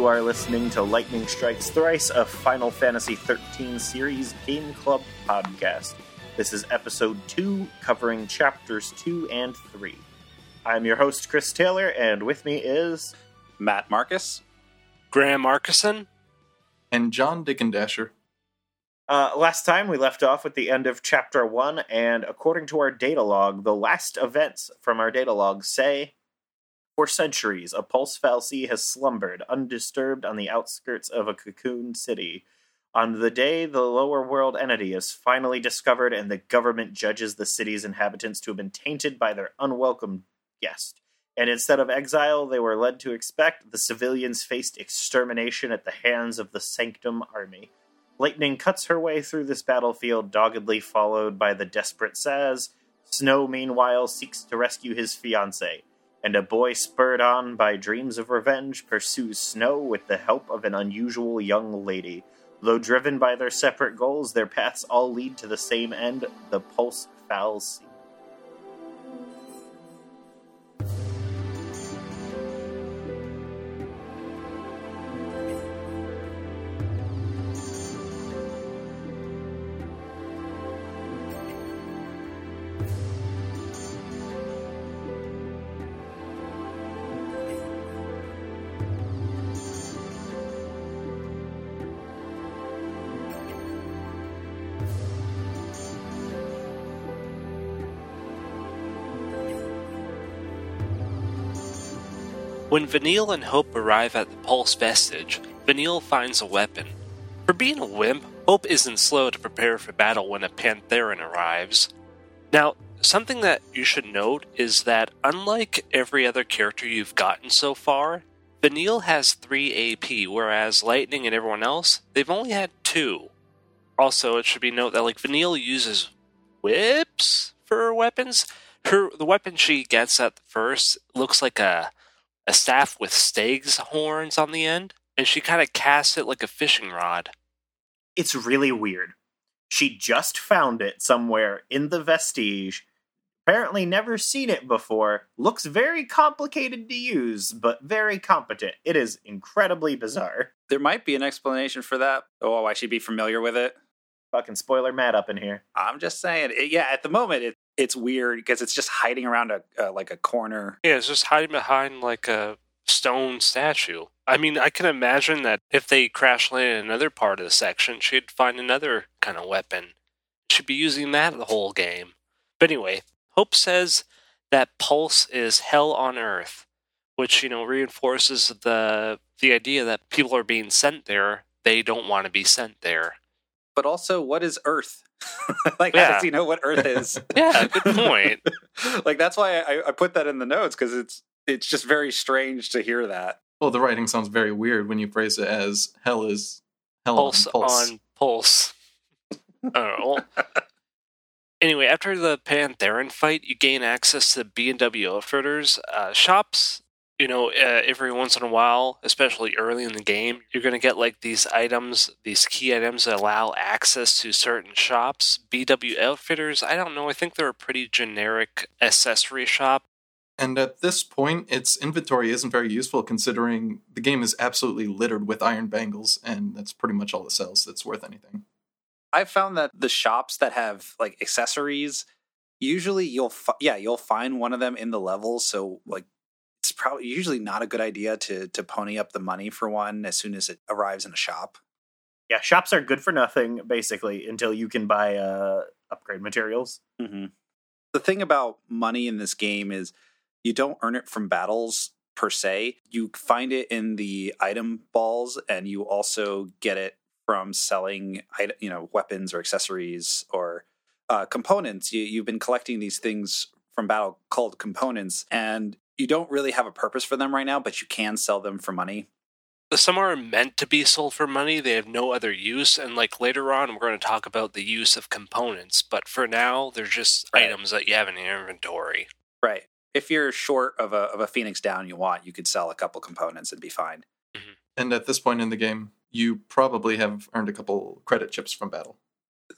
You are listening to Lightning Strikes Thrice, a Final Fantasy 13 series Game Club podcast. This is episode 2, covering chapters 2 and 3. I'm your host, Chris Taylor, and with me is... Matt Marcus. Graham Markison. And John Dickendasher. Last time we left off with the end of chapter 1, and according to our data log, the last events from our data log say... For centuries, a Pulse fal'Cie has slumbered, undisturbed on the outskirts of a cocoon city. On the day the lower world entity is finally discovered and the government judges the city's inhabitants to have been tainted by their unwelcome guest, and instead of exile they were led to expect, the civilians faced extermination at the hands of the Sanctum Army. Lightning cuts her way through this battlefield, doggedly followed by the desperate Sazh. Snow, meanwhile, seeks to rescue his fiancée. And a boy spurred on by dreams of revenge pursues Snow with the help of an unusual young lady. Though driven by their separate goals, their paths all lead to the same end, the Pulse fal'Cie. When Vanille and Hope arrive at the Pulse vestige, Vanille finds a weapon. For being a wimp, Hope isn't slow to prepare for battle when a Pantherin arrives. Now, something that you should note is that unlike every other character you've gotten so far, Vanille has 3 AP, whereas Lightning and everyone else, they've only had 2. Also, it should be noted that Vanille uses whips for her weapons. The weapon she gets at first looks like a staff with stag's horns on the end, and she kind of casts it like a fishing rod. It's really weird. She just found it somewhere in the vestige, apparently never seen it before, looks very complicated to use, but very competent. It is incredibly bizarre. There might be an explanation for that. Oh, I should be familiar with it. Fucking spoiler Matt up in here. I'm just saying, at the moment, it's weird because it's just hiding around a corner. Yeah, it's just hiding behind like a stone statue. I mean, I can imagine that if they crash land in another part of the section, she'd find another kind of weapon. She'd be using that the whole game. But anyway, Hope says that Pulse is hell on earth, which, reinforces the idea that people are being sent there. They don't want to be sent there. But also, what is earth? How does he know what Earth is? Yeah, good point. That's why I put that in the notes, because it's just very strange to hear that. Well, the writing sounds very weird when you phrase it as hell is hell on pulse. Oh. Anyway, after the Pantherin fight, you gain access to B&W Outfitters shops. Every once in a while, especially early in the game, you're going to get these key items that allow access to certain shops. BW Outfitters, I don't know, I think they're a pretty generic accessory shop. And at this point, its inventory isn't very useful considering the game is absolutely littered with iron bangles, and that's pretty much all it sells that's worth anything. I've found that the shops that have accessories, usually you'll find one of them in the level, so it's probably usually not a good idea to pony up the money for one as soon as it arrives in a shop. Yeah, shops are good for nothing, basically, until you can buy upgrade materials. Mm-hmm. The thing about money in this game is you don't earn it from battles, per se. You find it in the item balls, and you also get it from selling weapons or accessories or components. You've been collecting these things from battle called components, and you don't really have a purpose for them right now, but you can sell them for money. Some are meant to be sold for money. They have no other use. And later on, we're going to talk about the use of components. But for now, they're just items that you have in your inventory. Right. If you're short of a Phoenix Down you could sell a couple components and be fine. Mm-hmm. And at this point in the game, you probably have earned a couple credit chips from battle.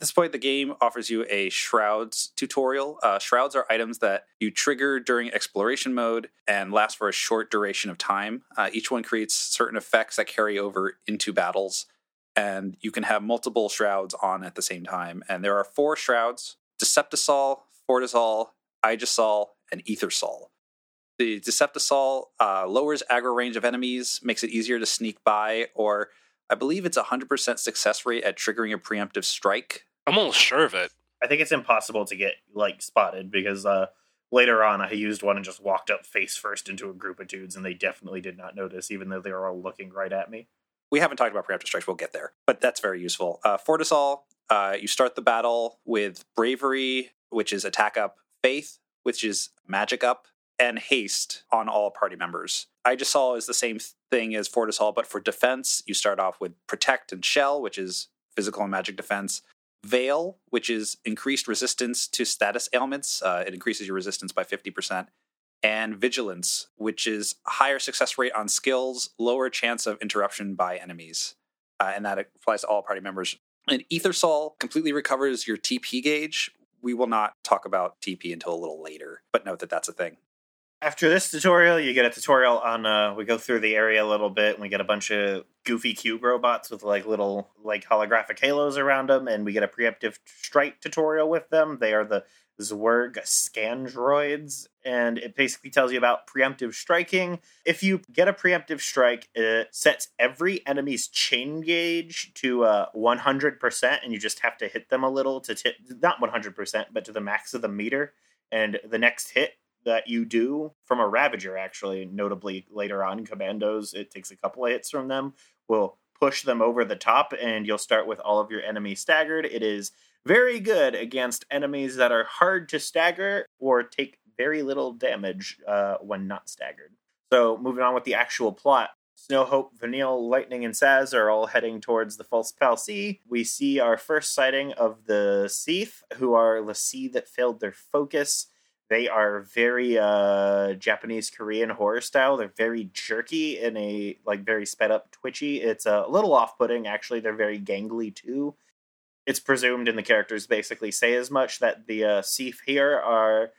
this point, the game offers you a Shrouds tutorial. Shrouds are items that you trigger during exploration mode and last for a short duration of time. Each one creates certain effects that carry over into battles, and you can have multiple Shrouds on at the same time. And there are four Shrouds: Deceptisol, Fortisol, Aegisol, and Ethersol. The Deceptisol lowers aggro range of enemies, makes it easier to sneak by, or I believe it's 100% success rate at triggering a preemptive strike. I'm almost sure of it. I think it's impossible to get, like, spotted, because later on I used one and just walked up face first into a group of dudes, and they definitely did not notice, even though they were all looking right at me. We haven't talked about preemptive strikes. We'll get there, but that's very useful. Fortisol, you start the battle with Bravery, which is attack up, Faith, which is magic up, and Haste on all party members. Aegisol is the same thing as Fortisol, but for defense, you start off with Protect and Shell, which is physical and magic defense. Veil, which is increased resistance to status ailments. It increases your resistance by 50%. And Vigilance, which is higher success rate on skills, lower chance of interruption by enemies. And that applies to all party members. And Ethersol completely recovers your TP gauge. We will not talk about TP until a little later, but note that that's a thing. After this tutorial, you get a tutorial on, we go through the area a little bit, and we get a bunch of goofy cube robots with, like, little, like, holographic halos around them, and we get a preemptive strike tutorial with them. They are the Zwerg Scandroids, and it basically tells you about preemptive striking. If you get a preemptive strike, it sets every enemy's chain gauge to 100%, and you just have to hit them a little to tip, not 100%, but to the max of the meter, and the next hit that you do from a Ravager, actually, notably later on, Commandos, it takes a couple of hits from them, will push them over the top, and you'll start with all of your enemies staggered. It is very good against enemies that are hard to stagger or take very little damage when not staggered. So, moving on with the actual plot. Snow, Hope, Vanille, Lightning, and Sazh are all heading towards the Pulse fal'Cie. We see our first sighting of the Cie'th, who are Lassie that failed their focus. They are very Japanese Korean horror style. They're very jerky and a very sped up twitchy. It's a little off-putting, actually. They're very gangly too. It's presumed, and the characters basically say as much, that the Cie'th here are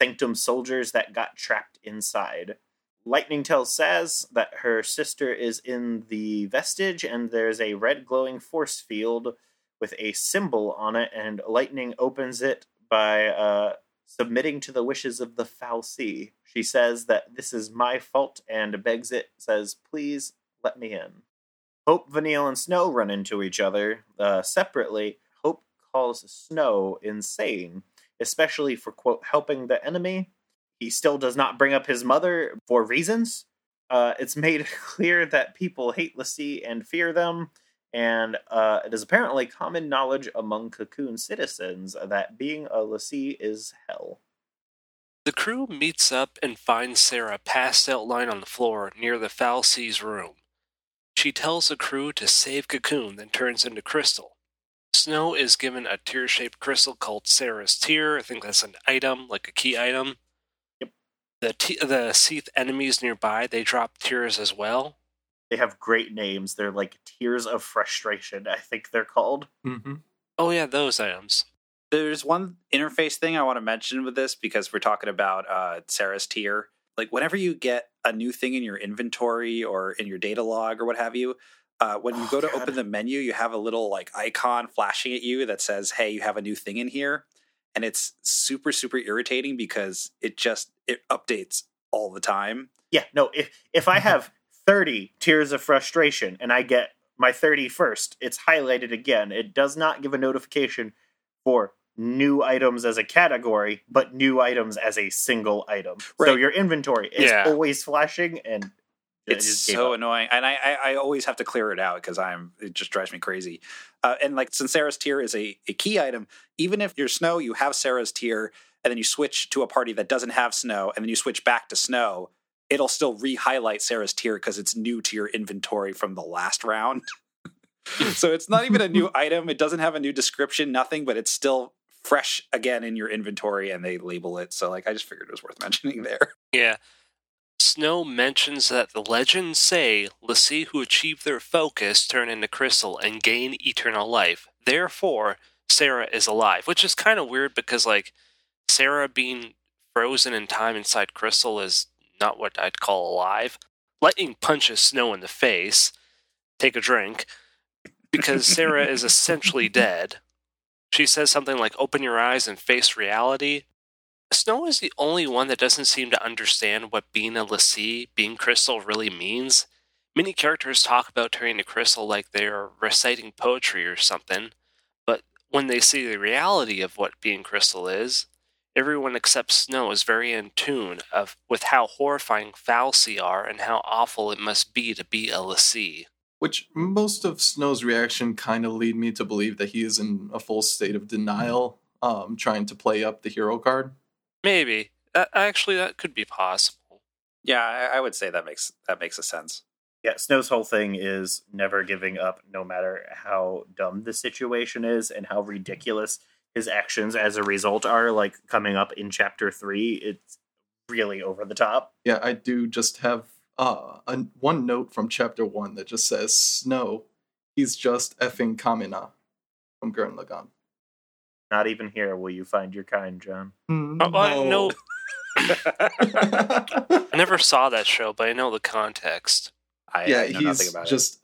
Sanctum soldiers that got trapped inside. Lightning tells Sazh that her sister is in the vestige, and there's a red glowing force field with a symbol on it, and Lightning opens it by submitting to the wishes of the fal'Cie. She says that this is my fault and begs it, says, please let me in. Hope, Vanille, and Snow run into each other separately. Hope calls Snow insane, especially for, quote, helping the enemy. He still does not bring up his mother for reasons. It's made clear that people hate Lassie and fear them. And it is apparently common knowledge among Cocoon citizens that being a Lassie is hell. The crew meets up and finds Serah passed out lying on the floor near the fal'Cie's room. She tells the crew to save Cocoon, then turns into crystal. Snow is given a tear-shaped crystal called Serah's Tear. I think that's an item, like a key item. Yep. The Cie'th enemies nearby, they drop tears as well. They have great names. They're like Tears of Frustration, I think they're called. Mm-hmm. Oh yeah, those items. There's one interface thing I want to mention with this, because we're talking about Serah's Tear. Like, whenever you get a new thing in your inventory or in your data log or what have you, when you go to open the menu, you have a little icon flashing at you that says, hey, you have a new thing in here. And it's super, super irritating because it updates all the time. Yeah, no, if I have 30 Tears of Frustration, and I get my 31st, it's highlighted again. It does not give a notification for new items as a category, but new items as a single item. Right. So your inventory is always flashing, and it's so annoying. And I always have to clear it out, because it just drives me crazy. And since Serah's Tear is a key item, even if you're Snow, you have Serah's Tear, and then you switch to a party that doesn't have Snow, and then you switch back to Snow, it'll still re-highlight Serah's Tear because it's new to your inventory from the last round. So it's not even a new item. It doesn't have a new description, nothing, but it's still fresh again in your inventory, and they label it. So I just figured it was worth mentioning there. Yeah. Snow mentions that the legends say Lassie who achieve their focus turn into crystal and gain eternal life. Therefore, Serah is alive, which is kind of weird because, like, Serah being frozen in time inside Crystal is not what I'd call alive. Lightning punches Snow in the face, take a drink, because Serah is essentially dead. She says something like, open your eyes and face reality. Snow is the only one that doesn't seem to understand what being a Lassie, being Crystal, really means. Many characters talk about turning to Crystal like they are reciting poetry or something, but when they see the reality of what being Crystal is, everyone except Snow is very in tune with how horrifying fal'Cie are and how awful it must be to be a Lassie. Which, most of Snow's reaction kind of lead me to believe that he is in a full state of denial, trying to play up the hero card. Maybe. Actually, that could be possible. Yeah, I would say that makes a sense. Yeah, Snow's whole thing is never giving up, no matter how dumb the situation is and how ridiculous his actions as a result are. Like, coming up in Chapter 3, it's really over the top. Yeah, I do just have one note from Chapter 1 that just says, Snow, he's just effing Kamina from Gurren Lagann. Not even here will you find your kind, John. No. I never saw that show, but I know the context. I know nothing about it. Yeah, he's just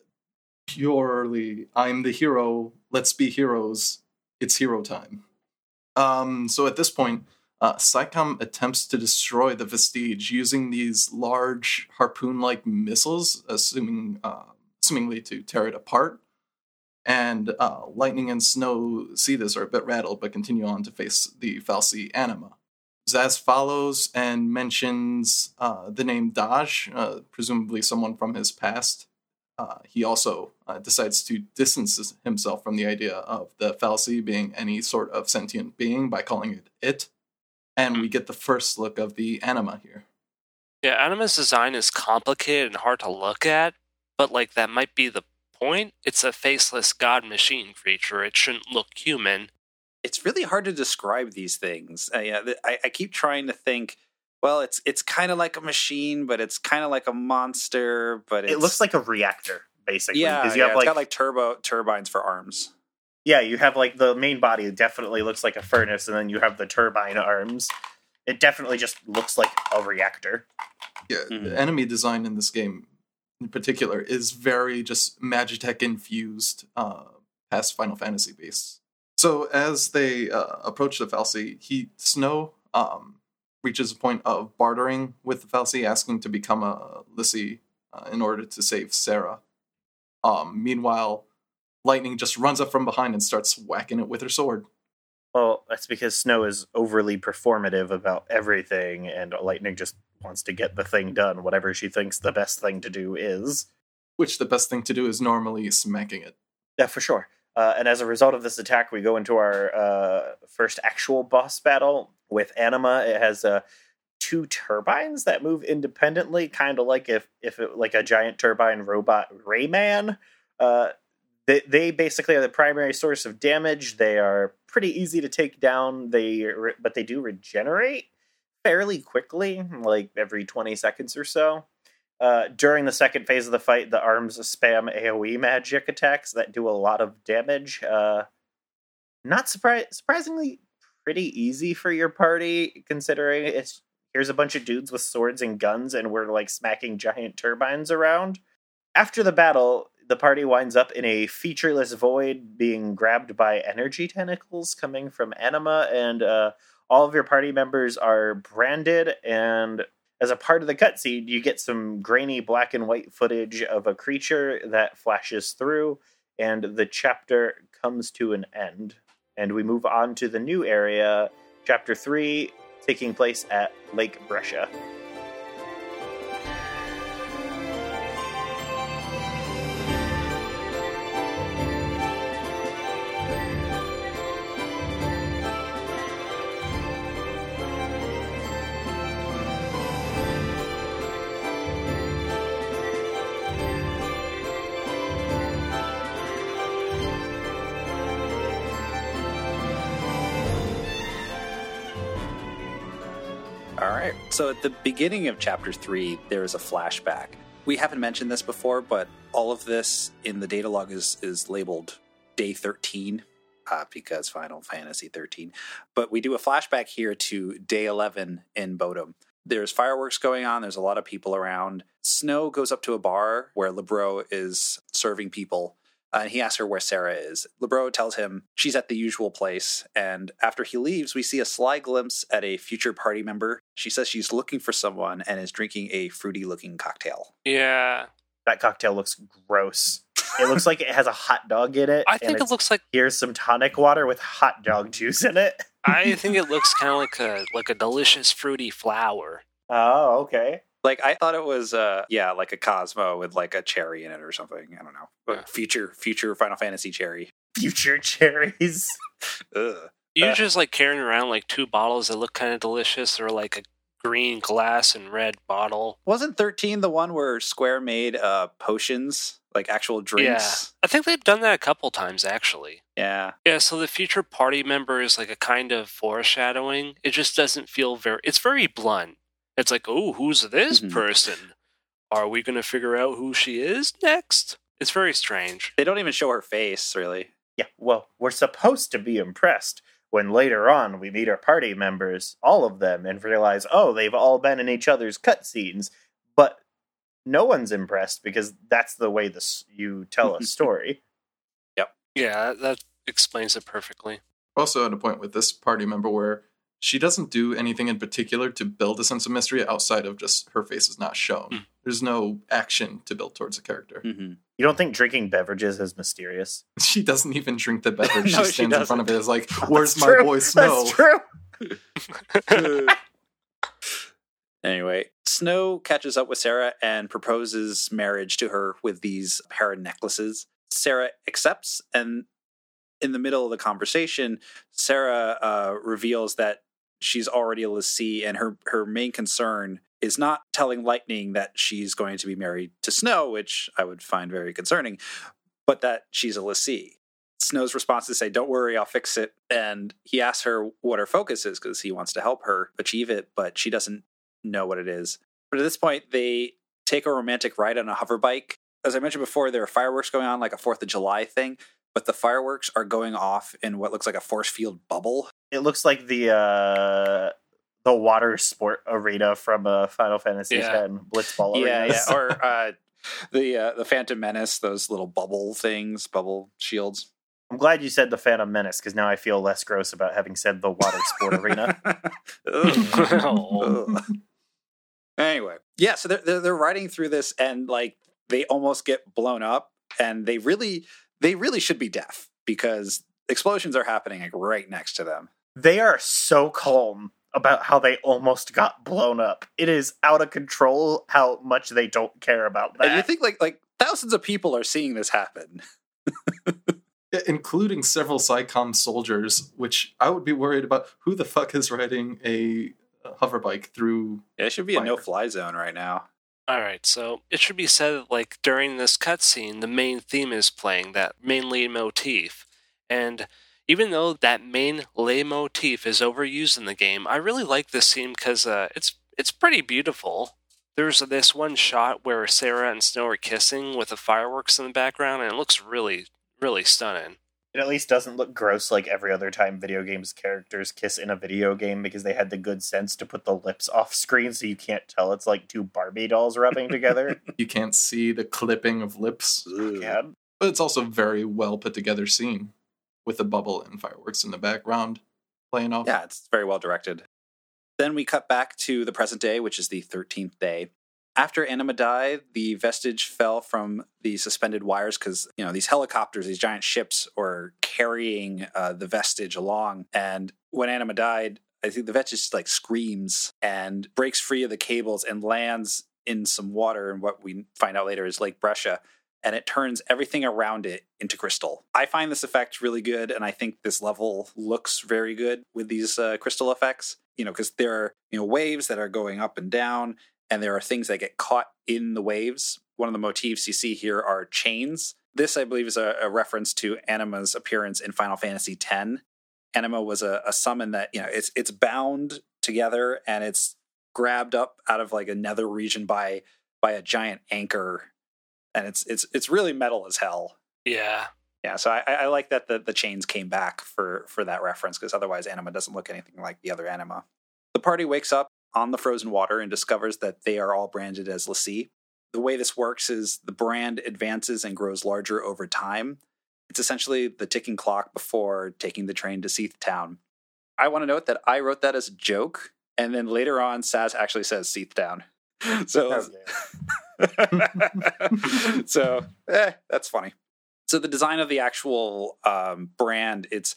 purely, I'm the hero, let's be heroes, it's hero time. So at this point, PSICOM attempts to destroy the Vestige using these large harpoon-like missiles, seemingly to tear it apart. And Lightning and Snow see this, are a bit rattled, but continue on to face the fal'Cie Anima. Sazh follows and mentions the name Daj, presumably someone from his past. He also decides to distance himself from the idea of the fal'Cie being any sort of sentient being by calling it. And we get the first look of the Anima here. Yeah, Anima's design is complicated and hard to look at, but like that might be the point. It's a faceless god machine creature. It shouldn't look human. It's really hard to describe these things. I keep trying to think, well, it's kind of like a machine, but it's kind of like a monster, but it looks like a reactor, basically. Yeah, you have it's got like turbines for arms. Yeah, you have like the main body definitely looks like a furnace, and then you have the turbine arms. It definitely just looks like a reactor. Yeah, The enemy design in this game in particular is very just Magitech infused, past Final Fantasy based. So as they approach the fal'Cie, Snow reaches a point of bartering with the fal'Cie, asking to become a Lassie in order to save Serah. Meanwhile, Lightning just runs up from behind and starts whacking it with her sword. Well, that's because Snow is overly performative about everything, and Lightning just wants to get the thing done, whatever she thinks the best thing to do is. Which the best thing to do is normally smacking it. Yeah, for sure. And as a result of this attack, we go into our first actual boss battle with Anima. It has two turbines that move independently, kind of like if a giant turbine robot Rayman. They basically are the primary source of damage. They are pretty easy to take down. But they do regenerate fairly quickly, like every 20 seconds or so. During the second phase of the fight, the arms spam AoE magic attacks that do a lot of damage. Not surprisingly, pretty easy for your party, considering here's a bunch of dudes with swords and guns, and we're like smacking giant turbines around. After the battle, the party winds up in a featureless void, being grabbed by energy tentacles coming from Anima, and all of your party members are branded, and as a part of the cutscene, you get some grainy black and white footage of a creature that flashes through, and the chapter comes to an end. And we move on to the new area, Chapter 3, taking place at Lake Bresha. So at the beginning of Chapter 3, there is a flashback. We haven't mentioned this before, but all of this in the data log is labeled Day 13. because Final Fantasy 13. But we do a flashback here to day 11 in Bodom. There's fireworks going on. There's a lot of people around. Snow goes up to a bar where LeBro is serving people, and he asks her where Serah is. LeBro tells him she's at the usual place, and after he leaves, we see a sly glimpse at a future party member. She says she's looking for someone and is drinking a fruity-looking cocktail. Yeah. That cocktail looks gross. It looks like it has a hot dog in it. I think it looks like... Here's some tonic water with hot dog juice in it. I think it looks kind of like a delicious fruity flower. Oh, okay. Like, I thought it was, like a Cosmo with, like, a cherry in it or something. I don't know. But future Final Fantasy cherry. Future cherries. Ugh. You're just, like, carrying around, like, two bottles that look kind of delicious or, like, a green glass and red bottle. Wasn't 13 the one where Square made potions, like actual drinks? Yeah, I think they've done that a couple times, actually. Yeah, so the future party member is like a kind of foreshadowing. It just doesn't feel very... It's very blunt. It's like, oh, who's this person? Are we going to figure out who she is next? It's very strange. They don't even show her face, really. Yeah, well, we're supposed to be impressed when later on we meet our party members, all of them, and realize, oh, they've all been in each other's cutscenes, but no one's impressed because that's the way you tell a story. Yep. Yeah, that explains it perfectly. Also at a point with this party member where she doesn't do anything in particular to build a sense of mystery outside of just her face is not shown. Mm. There's no action to build towards a character. Mm-hmm. You don't think drinking beverages is mysterious? She doesn't even drink the beverage. No, she stands in front of it and is like, where's my boy Snow? That's true. Anyway, Snow catches up with Serah and proposes marriage to her with these pair of necklaces. Serah accepts, and in the middle of the conversation, Serah reveals that she's already a Lassie, and her main concern is not telling Lightning that she's going to be married to Snow, which I would find very concerning, but that she's a Lassie. Snow's response is to say, don't worry, I'll fix it. And he asks her what her focus is because he wants to help her achieve it, but she doesn't know what it is. But at this point, they take a romantic ride on a hover bike. As I mentioned before, there are fireworks going on, like a 4th of July thing, but the fireworks are going off in what looks like a force field bubble. It looks like the water sport arena from Final Fantasy X Blitzball arena. Yeah, or the Phantom Menace, those little bubble things, bubble shields. I'm glad you said the Phantom Menace, because now I feel less gross about having said the water sport arena. Ugh. Anyway, yeah, so they're riding through this, and like they almost get blown up, and they really should be deaf, because explosions are happening like right next to them. They are so calm about how they almost got blown up. It is out of control how much they don't care about that. And you think like thousands of people are seeing this happen. Including several PSICOM soldiers, which I would be worried about. Who the fuck is riding a hover bike through... Yeah, it should be a no-fly zone right now. All right, so it should be said that, like, during this cutscene, the main theme is playing, that main leitmotif. And even though that main leitmotif is overused in the game, I really like this scene because it's pretty beautiful. There's this one shot where Serah and Snow are kissing with the fireworks in the background, and it looks really, really stunning. It at least doesn't look gross like every other time video games characters kiss in a video game, because they had the good sense to put the lips off screen so you can't tell it's like two Barbie dolls rubbing together. You can't see the clipping of lips. Yeah. But it's also a very well put together scene with the bubble and fireworks in the background playing off. Yeah, it's very well directed. Then we cut back to the present day, which is the 13th day. After Anima died, the vestige fell from the suspended wires because, you know, these helicopters, these giant ships were carrying the vestige along. And when Anima died, I think the vestige like screams and breaks free of the cables and lands in some water. And what we find out later is Lake Bresha. And it turns everything around it into crystal. I find this effect really good, and I think this level looks very good with these crystal effects. You know, because there are, you know, waves that are going up and down, and there are things that get caught in the waves. One of the motifs you see here are chains. This, I believe, is a reference to Anima's appearance in Final Fantasy X. Anima was a summon that, you know, it's bound together and it's grabbed up out of like a nether region by a giant anchor. And it's really metal as hell. Yeah. Yeah, so I like that the chains came back for that reference, because otherwise Anima doesn't look anything like the other Anima. The party wakes up on the frozen water and discovers that they are all branded as Lassie. The way this works is the brand advances and grows larger over time. It's essentially the ticking clock before taking the train to Cie'th Town. I want to note that I wrote that as a joke, and then later on, Sazh actually says Cie'th Town. So, that's funny. So the design of the actual brand, it's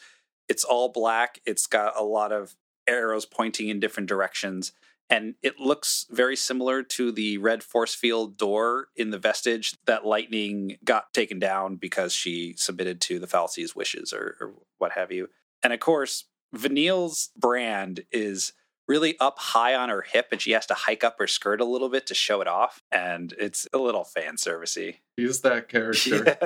all black. It's got a lot of arrows pointing in different directions. And it looks very similar to the red force field door in the vestige that Lightning got taken down because she submitted to the Falci's wishes or what have you. And of course, Vanille's brand is really up high on her hip, and she has to hike up her skirt a little bit to show it off. And it's a little fan service-y. She's that character.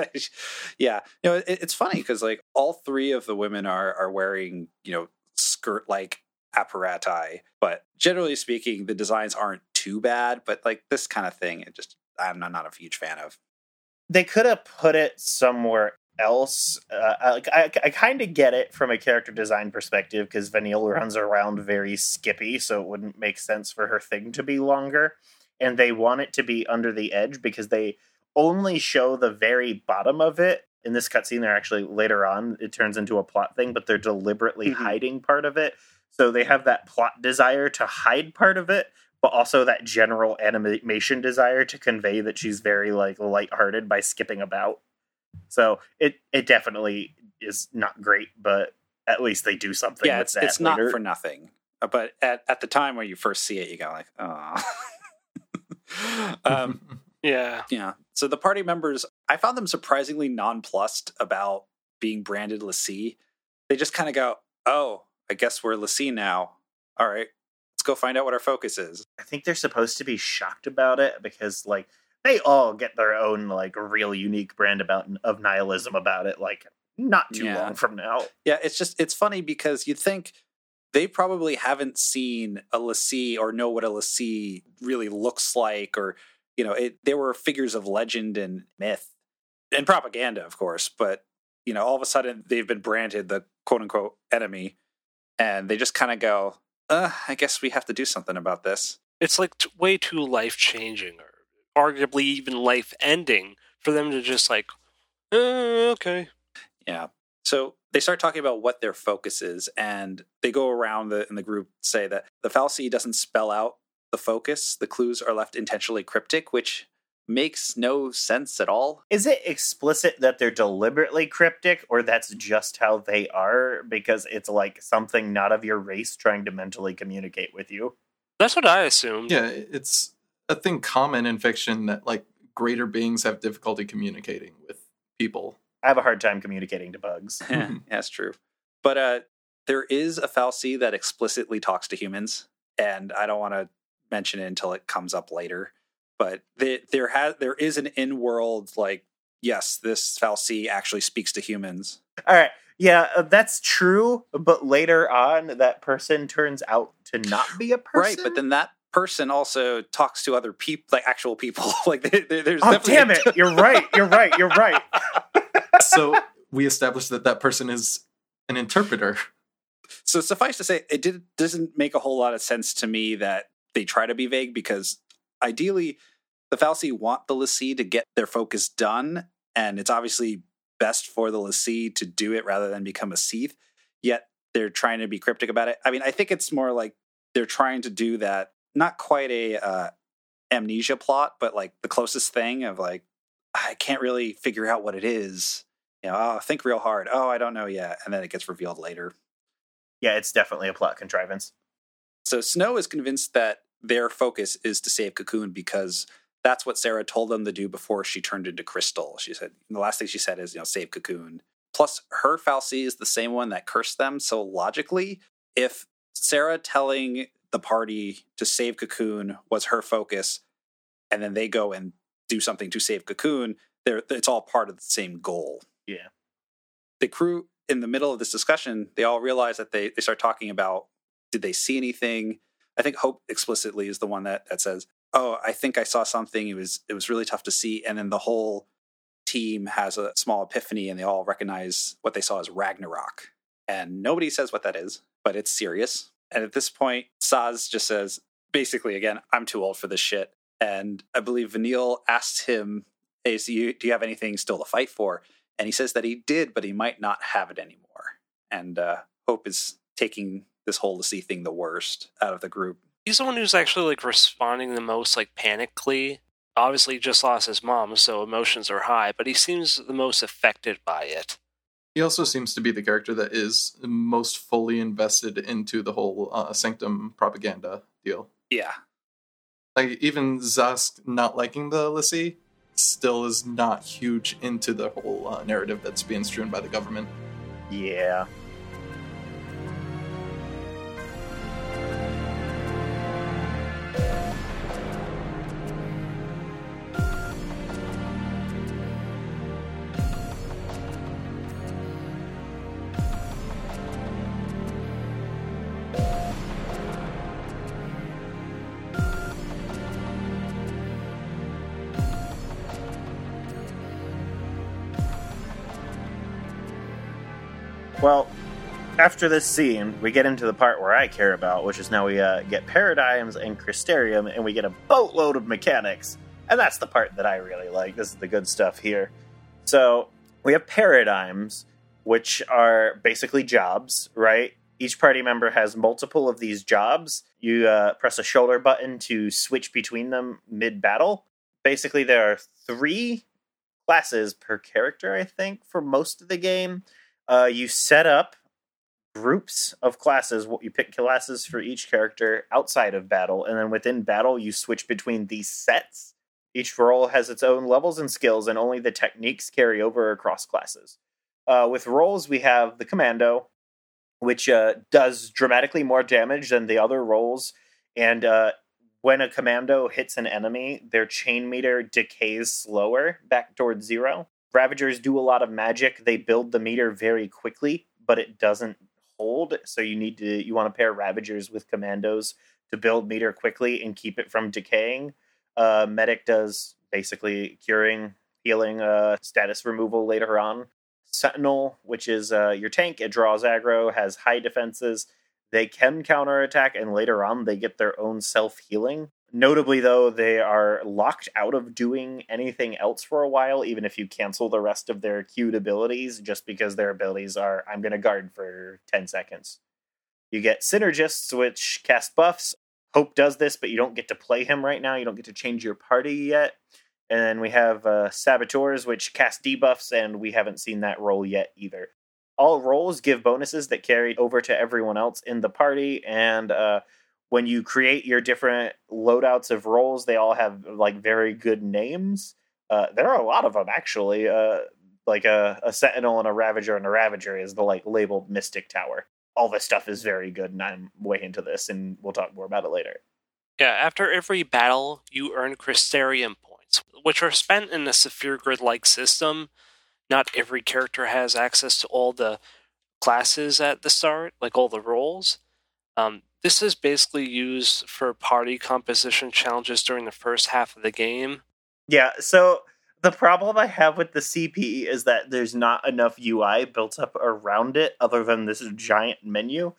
Yeah. You know, it's funny because like all three of the women are wearing, you know, skirt-like apparati, but generally speaking the designs aren't too bad, but like this kind of thing, it just I'm not a huge fan of. They could have put it somewhere else. I kind of get it from a character design perspective, because Vanille runs around very skippy, so it wouldn't make sense for her thing to be longer, and they want it to be under the edge because they only show the very bottom of it in this cutscene. They're actually later on, it turns into a plot thing, but they're deliberately hiding part of it. So they have that plot desire to hide part of it, but also that general animation desire to convey that she's very like lighthearted by skipping about. So it definitely is not great, but at least they do something with that. Yeah, it's not for nothing. But at the time when you first see it, you go like, oh. Yeah. So the party members, I found them surprisingly nonplussed about being branded Lassie. They just kind of go, oh, I guess we're Lassie now. All right, let's go find out what our focus is. I think they're supposed to be shocked about it because, like, they all get their own, like, real unique brand of nihilism about it, like, not too long from now. Yeah, it's just, it's funny because you'd think they probably haven't seen a Lassie or know what a Lassie really looks like, or, you know, they were figures of legend and myth and propaganda, of course, but, you know, all of a sudden they've been branded the quote-unquote enemy. And they just kind of go, I guess we have to do something about this. It's like way too life-changing or arguably even life-ending for them to just like, okay. Yeah. So they start talking about what their focus is, and they go around in the group say that the Falci doesn't spell out the focus. The clues are left intentionally cryptic, which makes no sense at all. Is it explicit that they're deliberately cryptic, or that's just how they are because it's like something not of your race trying to mentally communicate with you? That's what I assumed. Yeah, it's a thing common in fiction that like greater beings have difficulty communicating with people. I have a hard time communicating to bugs. Yeah, that's true. But there is a Falci that explicitly talks to humans, and I don't want to mention it until it comes up later. But there is an in-world, like, yes, this Falci actually speaks to humans. All right. Yeah, that's true. But later on, that person turns out to not be a person. Right, but then that person also talks to other people, like actual people. Like, there's definitely... damn it. You're right. So we established that person is an interpreter. So suffice to say, it doesn't make a whole lot of sense to me that they try to be vague, because ideally... the Falci want the Lassie to get their focus done, and it's obviously best for the Lassie to do it rather than become a Cie'th, yet they're trying to be cryptic about it. I mean, I think it's more like they're trying to do that, not quite a amnesia plot, but like the closest thing of like, I can't really figure out what it is. You know, oh, think real hard. Oh, I don't know yet. And then it gets revealed later. Yeah, it's definitely a plot contrivance. So Snow is convinced that their focus is to save Cocoon because... that's what Serah told them to do before she turned into Crystal. She said, the last thing she said is, you know, save Cocoon. Plus, her Falci is the same one that cursed them. So logically, if Serah telling the party to save Cocoon was her focus, and then they go and do something to save Cocoon, it's all part of the same goal. Yeah. The crew, in the middle of this discussion, they all realize that they start talking about, did they see anything? I think Hope explicitly is the one that says, oh, I think I saw something. It was really tough to see. And then the whole team has a small epiphany and they all recognize what they saw as Ragnarok. And nobody says what that is, but it's serious. And at this point, Sazh just says, basically, again, I'm too old for this shit. And I believe Vanille asks him, hey, so do you have anything still to fight for? And he says that he did, but he might not have it anymore. And Hope is taking this whole Lassie thing the worst out of the group. He's the one who's actually like responding the most like panically. Obviously, he just lost his mom, so emotions are high, but he seems the most affected by it. He also seems to be the character that is most fully invested into the whole Sanctum propaganda deal. Yeah. Like, even Zask not liking the Lassie still is not huge into the whole narrative that's being strewn by the government. Yeah. Well, after this scene, we get into the part where I care about, which is now we get Paradigms and Crystarium, and we get a boatload of mechanics. And that's the part that I really like. This is the good stuff here. So we have Paradigms, which are basically jobs, right? Each party member has multiple of these jobs. You press a shoulder button to switch between them mid-battle. Basically, there are 3 classes per character, I think, for most of the game. You set up groups of classes. You pick classes for each character outside of battle, and then within battle, you switch between these sets. Each role has its own levels and skills, and only the techniques carry over across classes. With roles, we have the Commando, which does dramatically more damage than the other roles. And when a Commando hits an enemy, their chain meter decays slower back towards 0. Ravagers do a lot of magic. They build the meter very quickly, but it doesn't hold. So you want to pair Ravagers with Commandos to build meter quickly and keep it from decaying. Medic does basically curing, healing, status removal later on. Sentinel, which is your tank, it draws aggro, has high defenses. They can counterattack, and later on they get their own self-healing. Notably, though, they are locked out of doing anything else for a while, even if you cancel the rest of their queued abilities, just because their abilities are, I'm going to guard for 10 seconds. You get Synergists, which cast buffs. Hope does this, but you don't get to play him right now. You don't get to change your party yet. And then we have Saboteurs, which cast debuffs, and we haven't seen that role yet either. All roles give bonuses that carry over to everyone else in the party, and when you create your different loadouts of roles, they all have like very good names. There are a lot of them, actually. Like a Sentinel and a Ravager, and a Ravager is the like labeled Mystic Tower. All this stuff is very good, and I'm way into this, and we'll talk more about it later. Yeah, after every battle, you earn Crystarium points, which are spent in a Saphir Grid-like system. Not every character has access to all the classes at the start, like all the roles. This is basically used for party composition challenges during the first half of the game. Yeah, so the problem I have with the CPE is that there's not enough UI built up around it other than this giant menu.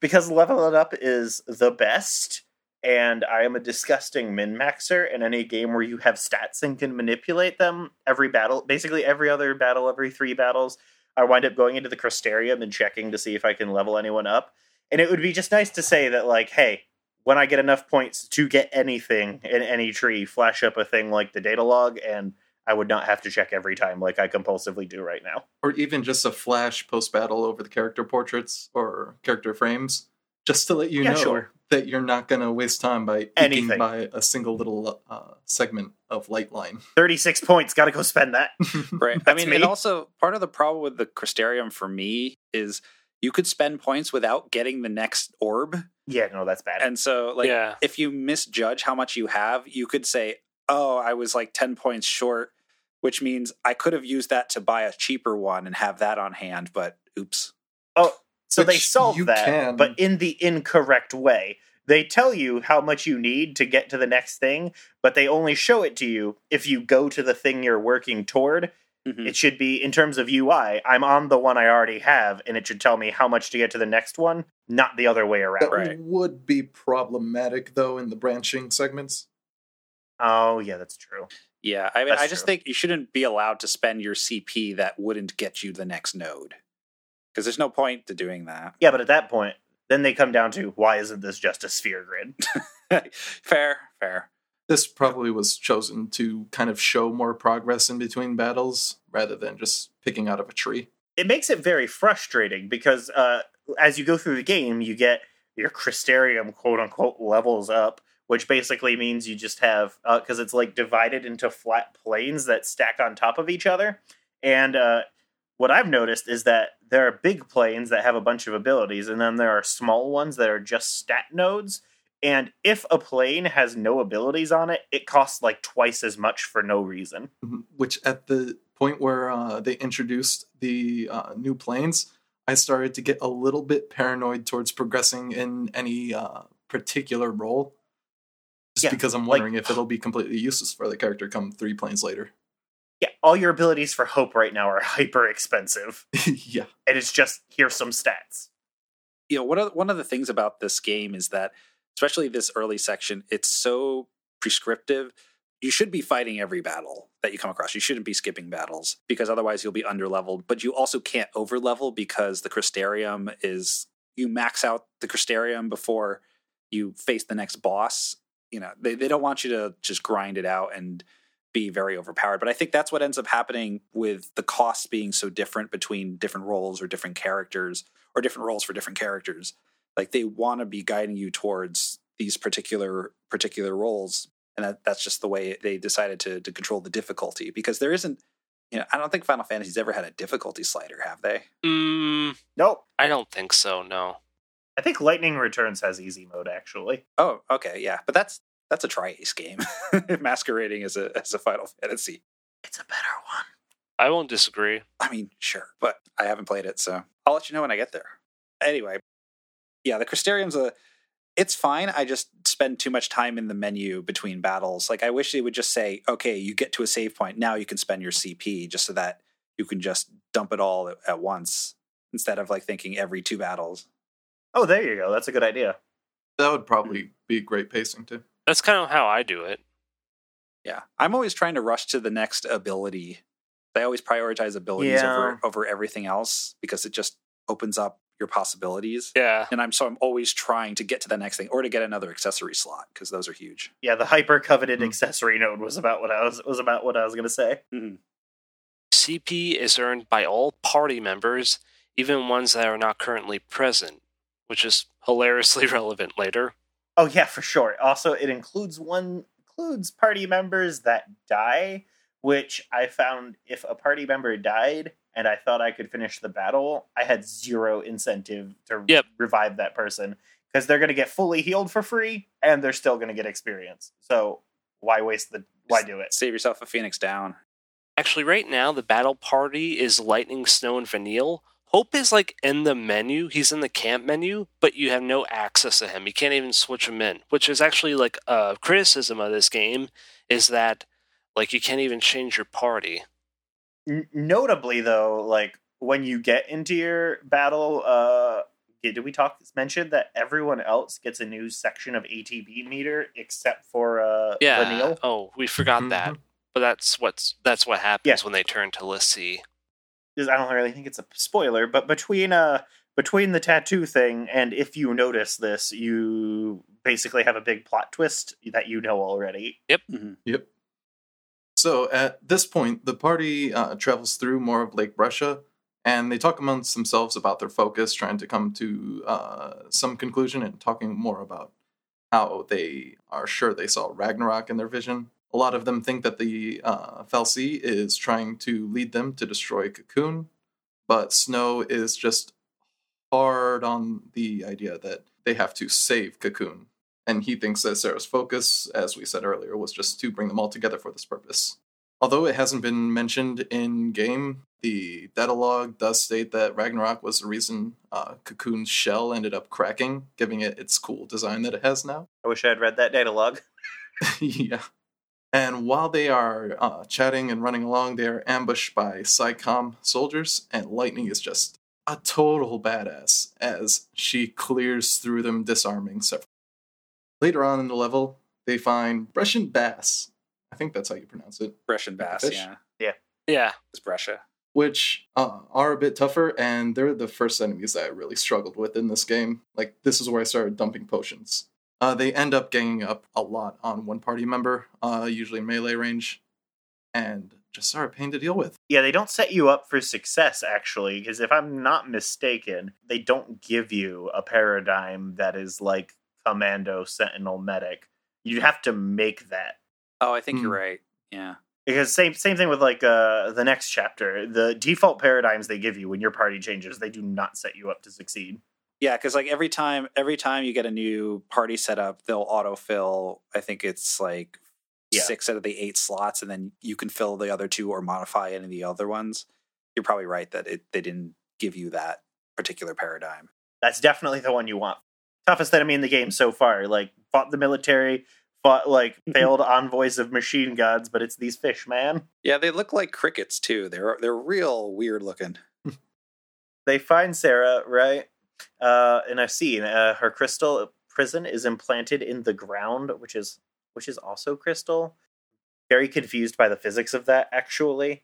Because Level It Up is the best, and I am a disgusting min-maxer in any game where you have stats and can manipulate them. Every battle, basically every other battle, every 3 battles, I wind up going into the Crystarium and checking to see if I can level anyone up. And it would be just nice to say that, like, hey, when I get enough points to get anything in any tree, flash up a thing like the data log, and I would not have to check every time like I compulsively do right now. Or even just a flash post-battle over the character portraits or character frames, just to let you know that you're not going to waste time by eking by a single little segment of light line. 36 points, gotta go spend that. Right. I mean, and also, part of the problem with the Crystarium for me is you could spend points without getting the next orb. Yeah, no, that's bad. And so, like, if you misjudge how much you have, you could say, oh, I was like 10 points short, which means I could have used that to buy a cheaper one and have that on hand, but oops. Oh, so they solved that, but in the incorrect way. They tell you how much you need to get to the next thing, but they only show it to you if you go to the thing you're working toward. Mm-hmm. It should be, in terms of UI, I'm on the one I already have, and it should tell me how much to get to the next one, not the other way around. That would be problematic, though, in the branching segments. Oh, yeah, that's true. Yeah, I mean, that's I just think you shouldn't be allowed to spend your CP that wouldn't get you the next node. Because there's no point to doing that. Yeah, but at that point, then they come down to, why isn't this just a sphere grid? Fair. This probably was chosen to kind of show more progress in between battles rather than just picking out of a tree. It makes it very frustrating because as you go through the game, you get your Crystarium, quote-unquote, levels up, which basically means you just have, because it's like divided into flat planes that stack on top of each other. And what I've noticed is that there are big planes that have a bunch of abilities, and then there are small ones that are just stat nodes. And if a plane has no abilities on it, it costs like twice as much for no reason. Which at the point where they introduced the new planes, I started to get a little bit paranoid towards progressing in any particular role. Because I'm wondering if it'll be completely useless for the character come 3 planes later. Yeah, all your abilities for Hope right now are hyper expensive. Yeah. And it's just, here's some stats. You know, one of the things about this game is that especially this early section, it's so prescriptive. You should be fighting every battle that you come across. You shouldn't be skipping battles because otherwise you'll be underleveled. But you also can't overlevel because the Crystarium is... You max out the Crystarium before you face the next boss. You know, they don't want you to just grind it out and be very overpowered. But I think that's what ends up happening with the costs being so different between different roles or different characters or different roles for different characters. Like, they want to be guiding you towards these particular roles, and that's just the way they decided to control the difficulty. Because there isn't, you know, I don't think Final Fantasy's ever had a difficulty slider, have they? Nope. I don't think so, no. I think Lightning Returns has easy mode, actually. Oh, okay, yeah. But that's a Tri-Ace game, masquerading as a Final Fantasy. It's a better one. I won't disagree. I mean, sure, but I haven't played it, so I'll let you know when I get there. Anyway... Yeah, the Crystarium's it's fine. I just spend too much time in the menu between battles. Like, I wish they would just say, okay, you get to a save point. Now you can spend your CP just so that you can just dump it all at once instead of, like, thinking every 2 battles. Oh, there you go. That's a good idea. That would probably be great pacing, too. That's kind of how I do it. Yeah. I'm always trying to rush to the next ability. I always prioritize abilities over everything else because it just opens up your possibilities. Yeah. And I'm always trying to get to the next thing or to get another accessory slot because those are huge. Yeah, the hyper coveted accessory node was about what I was about what I was going to say. Mm-hmm. CP is earned by all party members, even ones that are not currently present, which is hilariously relevant later. Oh yeah, for sure. Also, it includes party members that die, which I found if a party member died and I thought I could finish the battle, I had 0 incentive to revive that person because they're going to get fully healed for free and they're still going to get experience. So why do it? Save yourself a Phoenix Down. Actually, right now, the battle party is Lightning, Snow, and Vanille. Hope is like in the menu. He's in the camp menu, but you have no access to him. You can't even switch him in, which is actually like a criticism of this game is that like you can't even change your party. Notably, though, like when you get into your battle, did we mention that everyone else gets a new section of ATB meter except for Vanille? Oh, we forgot that. But that's what happens when they turn to Lassie. I don't really think it's a spoiler, but between the tattoo thing and if you notice this, you basically have a big plot twist that you know already. Yep. Mm-hmm. Yep. So at this point, the party travels through more of Lake Bresha, and they talk amongst themselves about their focus, trying to come to some conclusion and talking more about how they are sure they saw Ragnarok in their vision. A lot of them think that the fal'Cie is trying to lead them to destroy Cocoon, but Snow is just hard on the idea that they have to save Cocoon. And he thinks that Serah's focus, as we said earlier, was just to bring them all together for this purpose. Although it hasn't been mentioned in-game, the Datalog does state that Ragnarok was the reason Cocoon's shell ended up cracking, giving it its cool design that it has now. I wish I had read that Datalog. Yeah. And while they are chatting and running along, they are ambushed by PSICOM soldiers, and Lightning is just a total badass as she clears through them, disarming several. Later on in the level, they find Breshan Bass. I think that's how you pronounce it. Breshan Bass, yeah. Yeah. Yeah. It's Bresha. Which are a bit tougher, and they're the first enemies that I really struggled with in this game. Like, this is where I started dumping potions. They end up ganging up a lot on one party member, usually melee range, and just are a pain to deal with. Yeah, they don't set you up for success, actually, because if I'm not mistaken, they don't give you a paradigm that is like Commando, Sentinel, Medic. You have to make that. Oh, I think you're right. Yeah. Because same thing with like the next chapter. The default paradigms they give you when your party changes, they do not set you up to succeed. Yeah, because like every time you get a new party set up, they'll autofill. I think it's like 6 out of the 8 slots, and then you can fill the other 2 or modify any of the other ones. You're probably right that they didn't give you that particular paradigm. That's definitely the one you want. Toughest enemy in the game so far. Like, fought the military, fought like failed envoys of machine gods, but it's these fish, man. Yeah, they look like crickets too. They're real weird looking. They find Serah, right? And I've seen her crystal prison is implanted in the ground, which is also crystal. Very confused by the physics of that, actually.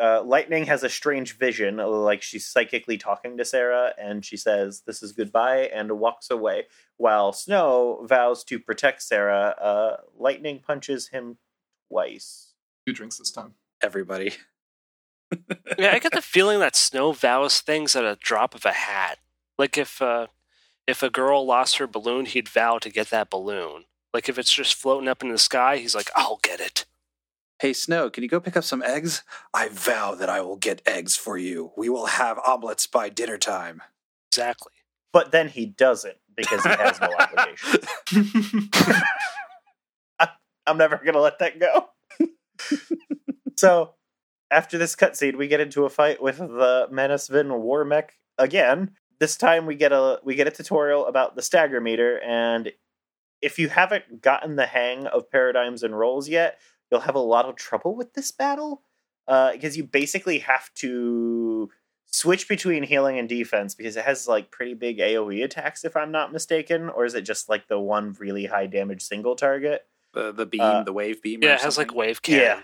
Lightning has a strange vision, like she's psychically talking to Serah, and she says, "This is goodbye," and walks away. While Snow vows to protect Serah, Lightning punches him twice. 2 drinks this time. Everybody. Yeah, I get the feeling that Snow vows things at a drop of a hat. Like if a girl lost her balloon, he'd vow to get that balloon. Like if it's just floating up in the sky, he's like, "I'll get it." Hey, Snow, can you go pick up some eggs? I vow that I will get eggs for you. We will have omelets by dinner time. Exactly. But then he doesn't because he has no obligation. I'm never going to let that go. So after this cutscene, we get into a fight with the Manasvin Warmech again. This time we get a tutorial about the stagger meter, and if you haven't gotten the hang of paradigms and roles yet, you'll have a lot of trouble with this battle, because you basically have to switch between healing and defense, because it has like pretty big AoE attacks, if I'm not mistaken, or is it just like the one really high damage single target? The beam, the wave beam. Yeah, or it has like wave cannon.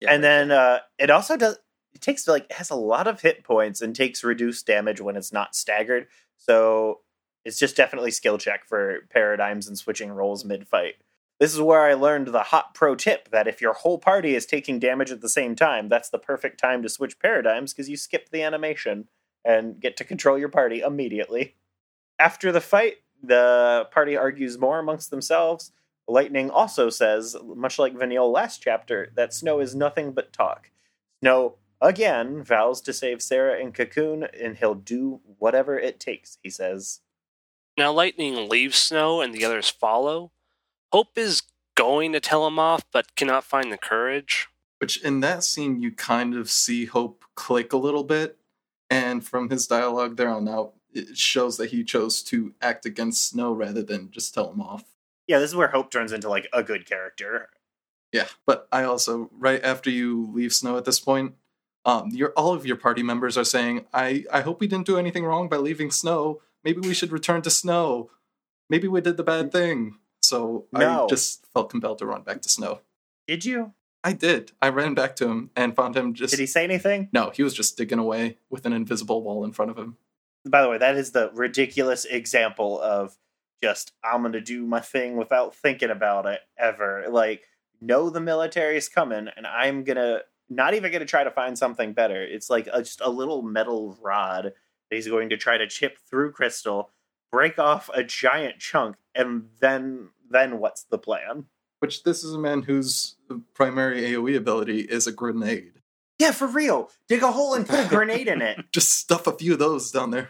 Yeah. And then it also does. It takes like has a lot of hit points and takes reduced damage when it's not staggered. So it's just definitely skill check for paradigms and switching roles mid-fight. This is where I learned the hot pro tip that if your whole party is taking damage at the same time, that's the perfect time to switch paradigms because you skip the animation and get to control your party immediately. After the fight, the party argues more amongst themselves. Lightning also says, much like Vanille last chapter, that Snow is nothing but talk. Snow again vows to save Serah and Cocoon, and he'll do whatever it takes, he says. Now Lightning leaves Snow and the others follow. Hope is going to tell him off, but cannot find the courage. Which in that scene, you kind of see Hope click a little bit. And from his dialogue there on out, it shows that he chose to act against Snow rather than just tell him off. Yeah, this is where Hope turns into like a good character. Yeah, but I also, right after you leave Snow at this point, all of your party members are saying, I hope we didn't do anything wrong by leaving Snow. Maybe we should return to Snow. Maybe we did the bad thing. So no. I just felt compelled to run back to Snow. Did you? I did. I ran back to him and found him just... Did he say anything? No, he was just digging away with an invisible wall in front of him. By the way, that is the ridiculous example of just, I'm going to do my thing without thinking about it ever. Like, no, the military is coming and I'm going to... Not even going to try to find something better. It's like just a little metal rod that he's going to try to chip through crystal, break off a giant chunk, and then what's the plan? Which this is a man whose primary AoE ability is a grenade. Yeah, for real. Dig a hole and put a grenade in it. Just stuff a few of those down there.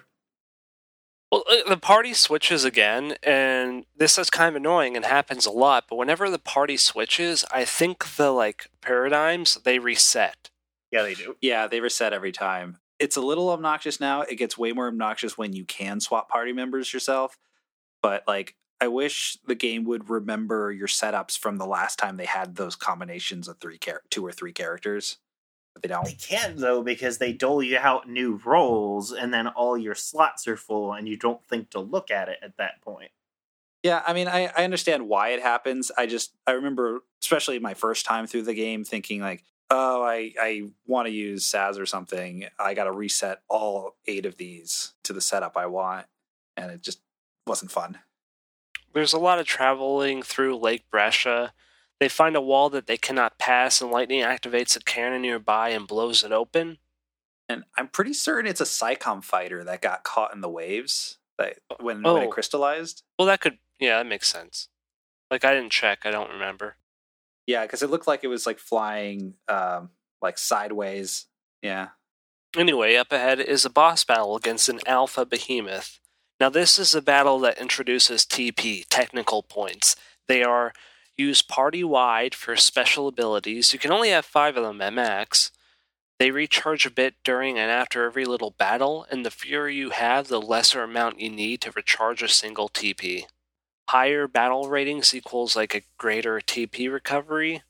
Well, the party switches again, and this is kind of annoying and happens a lot, but whenever the party switches, I think the, like, paradigms, they reset. Yeah, they do. Yeah, they reset every time. It's a little obnoxious now. It gets way more obnoxious when you can swap party members yourself. But, like, I wish the game would remember your setups from the last time they had those combinations of two or three characters. But they don't. They can't, though, because they dole you out new roles, and then all your slots are full, and you don't think to look at it at that point. Yeah, I mean, I understand why it happens. I remember, especially my first time through the game, thinking, like, oh, I want to use Sazh or something. I got to reset all 8 of these to the setup I want, and it just wasn't fun. There's a lot of traveling through Lake Bresha. They find a wall that they cannot pass, and lightning activates a cannon nearby and blows it open. And I'm pretty certain it's a PSICOM fighter that got caught in the waves when it crystallized. Well, that makes sense. Like, I didn't check. I don't remember. Yeah, because it looked like it was, like, flying, like, sideways. Yeah. Anyway, up ahead is a boss battle against an alpha behemoth. Now, this is a battle that introduces TP, technical points. They are used party-wide for special abilities. You can only have 5 of them at max. They recharge a bit during and after every little battle, and the fewer you have, the lesser amount you need to recharge a single TP. Higher battle ratings equals like a greater TP recovery.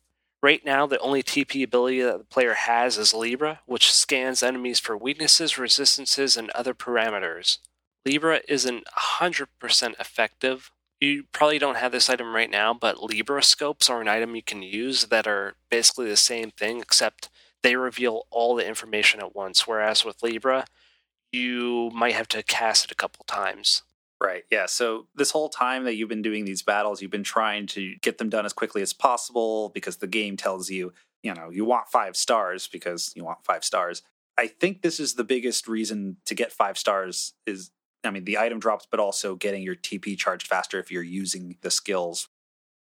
Right now, the only TP ability that the player has is Libra, which scans enemies for weaknesses, resistances, and other parameters. Libra isn't 100% effective. You probably don't have this item right now, but Libra scopes are an item you can use that are basically the same thing, except they reveal all the information at once, whereas with Libra, you might have to cast it a couple times. Right, yeah. So this whole time that you've been doing these battles, you've been trying to get them done as quickly as possible because the game tells you, you know, you want 5 stars because you want 5 stars. I think this is the biggest reason to get 5 stars is, I mean, the item drops, but also getting your TP charged faster if you're using the skills.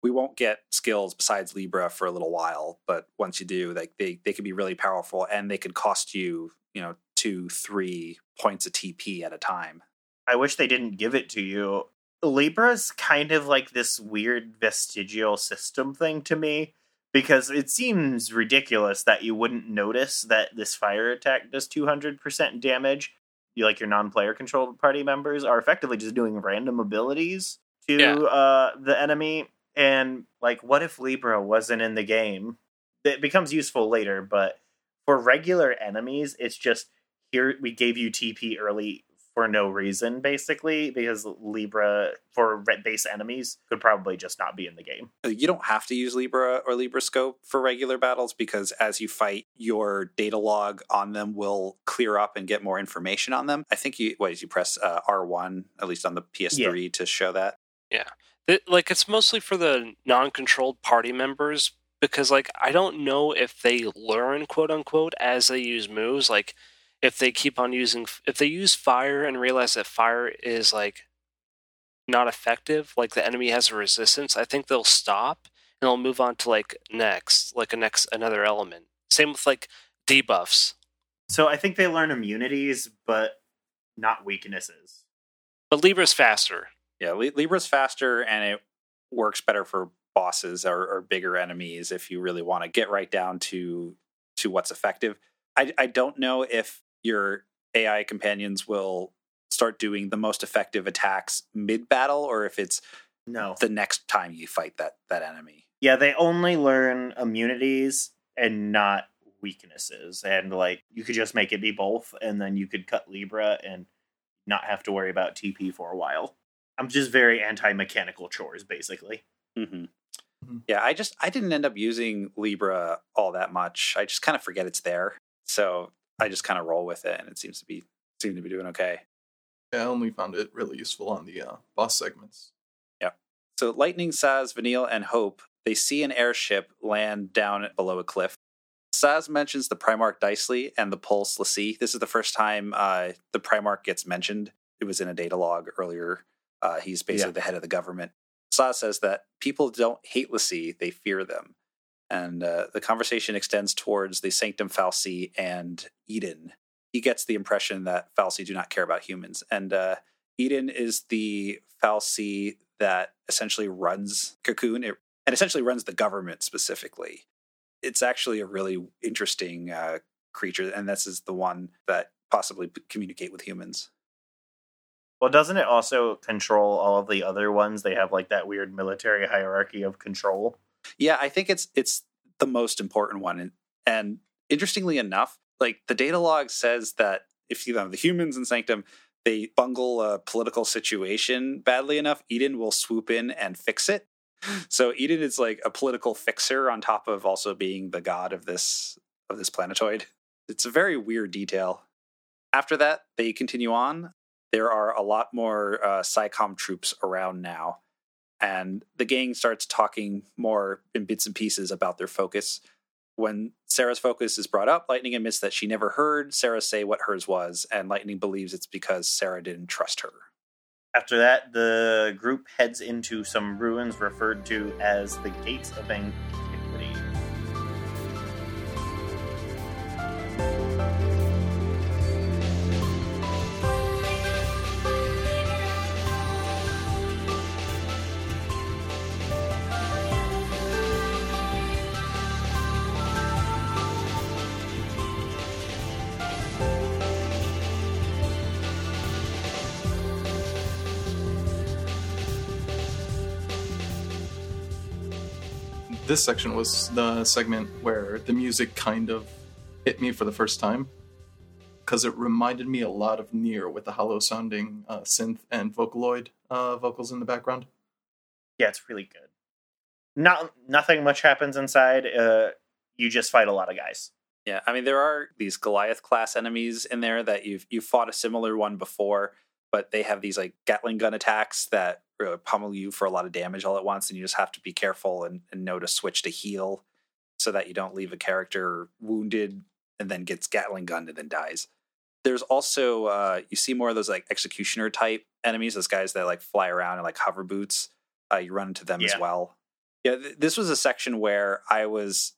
We won't get skills besides Libra for a little while, but once you do, like they can be really powerful and they could cost you, you know, 2-3 points of TP at a time. I wish they didn't give it to you. Libra's kind of like this weird vestigial system thing to me, because it seems ridiculous that you wouldn't notice that this fire attack does 200% damage. You, like, your non-player controlled party members are effectively just doing random abilities to the enemy. And, like, what if Libra wasn't in the game? It becomes useful later, but for regular enemies, it's just, here, we gave you TP early for no reason, basically, because Libra, for base enemies, could probably just not be in the game. You don't have to use Libra or Libra Scope for regular battles, because as you fight, your data log on them will clear up and get more information on them. I think you press R1, at least on the PS3, to show that. Yeah. Like, it's mostly for the non-controlled party members, because, like, I don't know if they learn, quote-unquote, as they use moves. Like, if they keep on using... If they use fire and realize that fire is, like, not effective, like, the enemy has a resistance, I think they'll stop, and they'll move on to, like, next. Like, another element. Same with, like, debuffs. So I think they learn immunities, but not weaknesses. But Libra's faster. Yeah, Libra's faster, and it works better for bosses or bigger enemies if you really want to get right down to what's effective. I don't know if your AI companions will start doing the most effective attacks mid-battle, or if it's the next time you fight that enemy. Yeah, they only learn immunities and not weaknesses. And, like, you could just make it be both, and then you could cut Libra and not have to worry about TP for a while. I'm just very anti-mechanical chores, basically. Mm-hmm. Mm-hmm. Yeah, I didn't end up using Libra all that much. I just kind of forget it's there. So I just kind of roll with it, and it seemed to be doing okay. Yeah, I only found it really useful on the boss segments. Yeah. So Lightning, Sazh, Vanille, and Hope, they see an airship land down below a cliff. Sazh mentions the Primarch Dicely and the Pulse fal'Cie. This is the first time the Primarch gets mentioned. It was in a data log earlier. He's basically the head of the government. Sazh says that people don't hate Lassie, they fear them. And the conversation extends towards the Sanctum Falci and Eden. He gets the impression that Falci do not care about humans. And Eden is the fal'Cie that essentially runs Cocoon and essentially runs the government specifically. It's actually a really interesting creature, and this is the one that possibly communicate with humans. Well, doesn't it also control all of the other ones? They have like that weird military hierarchy of control. Yeah, I think it's the most important one. And interestingly enough, like the data log says that if you have the humans in Sanctum, they bungle a political situation badly enough, Eden will swoop in and fix it. So Eden is like a political fixer on top of also being the god of this planetoid. It's a very weird detail. After that, they continue on. There are a lot more PSICOM troops around now. And the gang starts talking more in bits and pieces about their focus. When Serah's focus is brought up, Lightning admits that she never heard Serah say what hers was, and Lightning believes it's because Serah didn't trust her. After that, the group heads into some ruins referred to as the Gates of Antiquity. This section was the segment where the music kind of hit me for the first time, because it reminded me a lot of Nier with the hollow-sounding synth and Vocaloid vocals in the background. Yeah, it's really good. Nothing much happens inside. You just fight a lot of guys. Yeah, I mean, there are these Goliath-class enemies in there that you've fought a similar one before, but they have these like Gatling gun attacks that pummel you for a lot of damage all at once, and you just have to be careful and know to switch to heal so that you don't leave a character wounded and then gets Gatling gunned and then dies. There's also you see more of those like executioner type enemies, those guys that like fly around in like hover boots. You run into them as well. Yeah, this was a section where I was,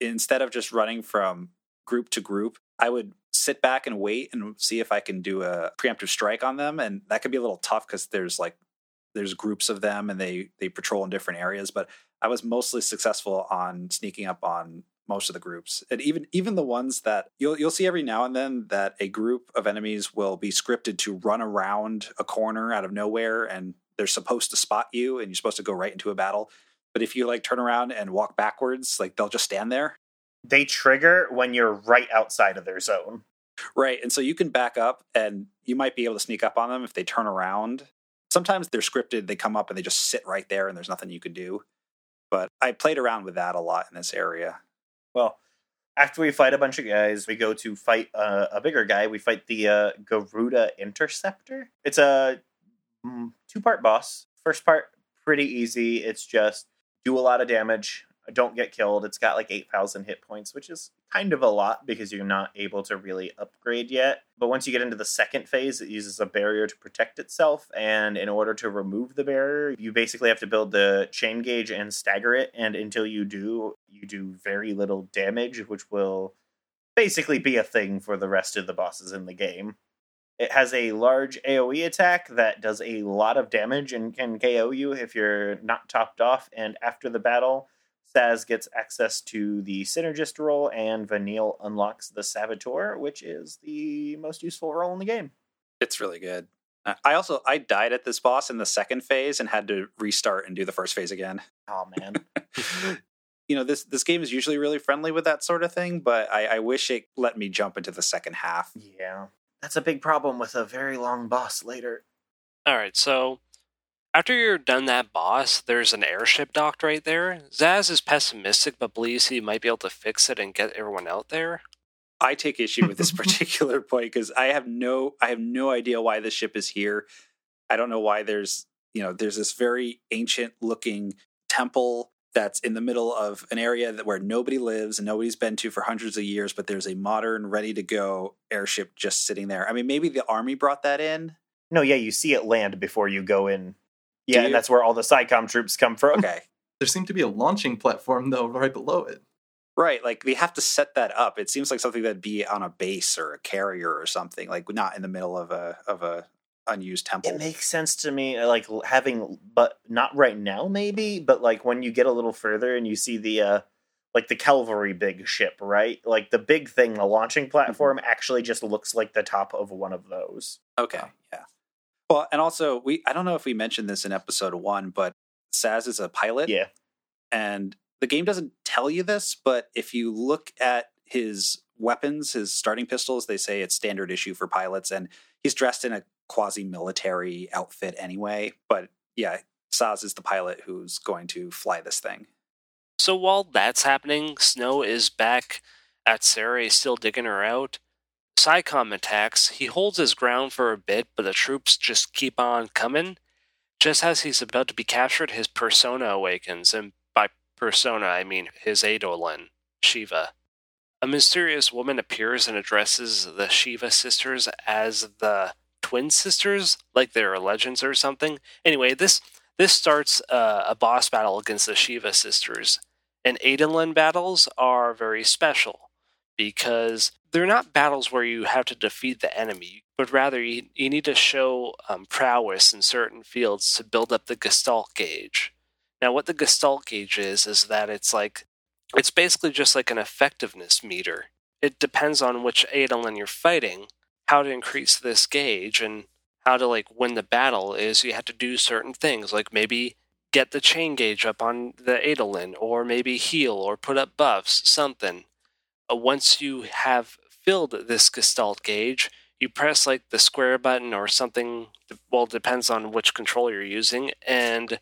instead of just running from group to group, I would sit back and wait and see if I can do a preemptive strike on them, and that could be a little tough because there's groups of them and they patrol in different areas, but I was mostly successful on sneaking up on most of the groups. And even the ones that you'll see every now and then that a group of enemies will be scripted to run around a corner out of nowhere, and they're supposed to spot you and you're supposed to go right into a battle. But if you like turn around and walk backwards, like they'll just stand there. They trigger when you're right outside of their zone. Right. And so you can back up and you might be able to sneak up on them if they turn around. Sometimes they're scripted, they come up and they just sit right there and there's nothing you can do. But I played around with that a lot in this area. Well, after we fight a bunch of guys, we go to fight a bigger guy. We fight the Garuda Interceptor. It's a two-part boss. First part, pretty easy. It's just do a lot of damage. Don't get killed. It's got like 8,000 hit points, which is kind of a lot because you're not able to really upgrade yet. But once you get into the second phase, it uses a barrier to protect itself. And in order to remove the barrier, you basically have to build the chain gauge and stagger it. And until you do very little damage, which will basically be a thing for the rest of the bosses in the game. It has a large AoE attack that does a lot of damage and can KO you if you're not topped off. And after the battle, Sazh gets access to the Synergist role, and Vanille unlocks the Saboteur, which is the most useful role in the game. It's really good. I died at this boss in the second phase and had to restart and do the first phase again. Oh, man. You know, this game is usually really friendly with that sort of thing, but I wish it let me jump into the second half. Yeah. That's a big problem with a very long boss later. All right, so after you're done that boss, there's an airship docked right there. Sazh is pessimistic, but believes he might be able to fix it and get everyone out there. I take issue with this particular point because I have no idea why this ship is here. I don't know why there's this very ancient looking temple that's in the middle of an area where nobody lives and nobody's been to for hundreds of years, but there's a modern, ready-to-go airship just sitting there. I mean, maybe the army brought that in? No, yeah, you see it land before you go in. Yeah, and that's where all the PSICOM troops come from. Okay. There seemed to be a launching platform, though, right below it. Right, like, they have to set that up. It seems like something that'd be on a base or a carrier or something, like, not in the middle of a unused temple. It makes sense to me, like having, but not right now maybe, but like when you get a little further and you see the like the Calvary big ship, right? Like the big thing, the launching platform actually just looks like the top of one of those. Okay, yeah. Well, and also I don't know if we mentioned this in episode 1, but Sazh is a pilot. Yeah. And the game doesn't tell you this, but if you look at his weapons, his starting pistols, they say it's standard issue for pilots, and he's dressed in a quasi-military outfit anyway. But yeah, Sazh is the pilot who's going to fly this thing. So while that's happening, Snow is back at Serah, still digging her out. PSICOM attacks. He holds his ground for a bit, but the troops just keep on coming. Just as he's about to be captured, his persona awakens, and by persona I mean his Eidolon, Shiva. A mysterious woman appears and addresses the Shiva sisters as the twin sisters, like they're legends or something. Anyway, this starts a boss battle against the Shiva sisters. And Adolin battles are very special because they're not battles where you have to defeat the enemy, but rather you need to show prowess in certain fields to build up the Gestalt gauge. Now, what the Gestalt gauge is that it's basically just like an effectiveness meter. It depends on which Adolin you're fighting, how to increase this gauge, and how to win the battle is you have to do certain things, like maybe get the chain gauge up on the Adolin, or maybe heal, or put up buffs, something. Once you have filled this Gestalt gauge, you press the square button or something, well, depends on which controller you're using, and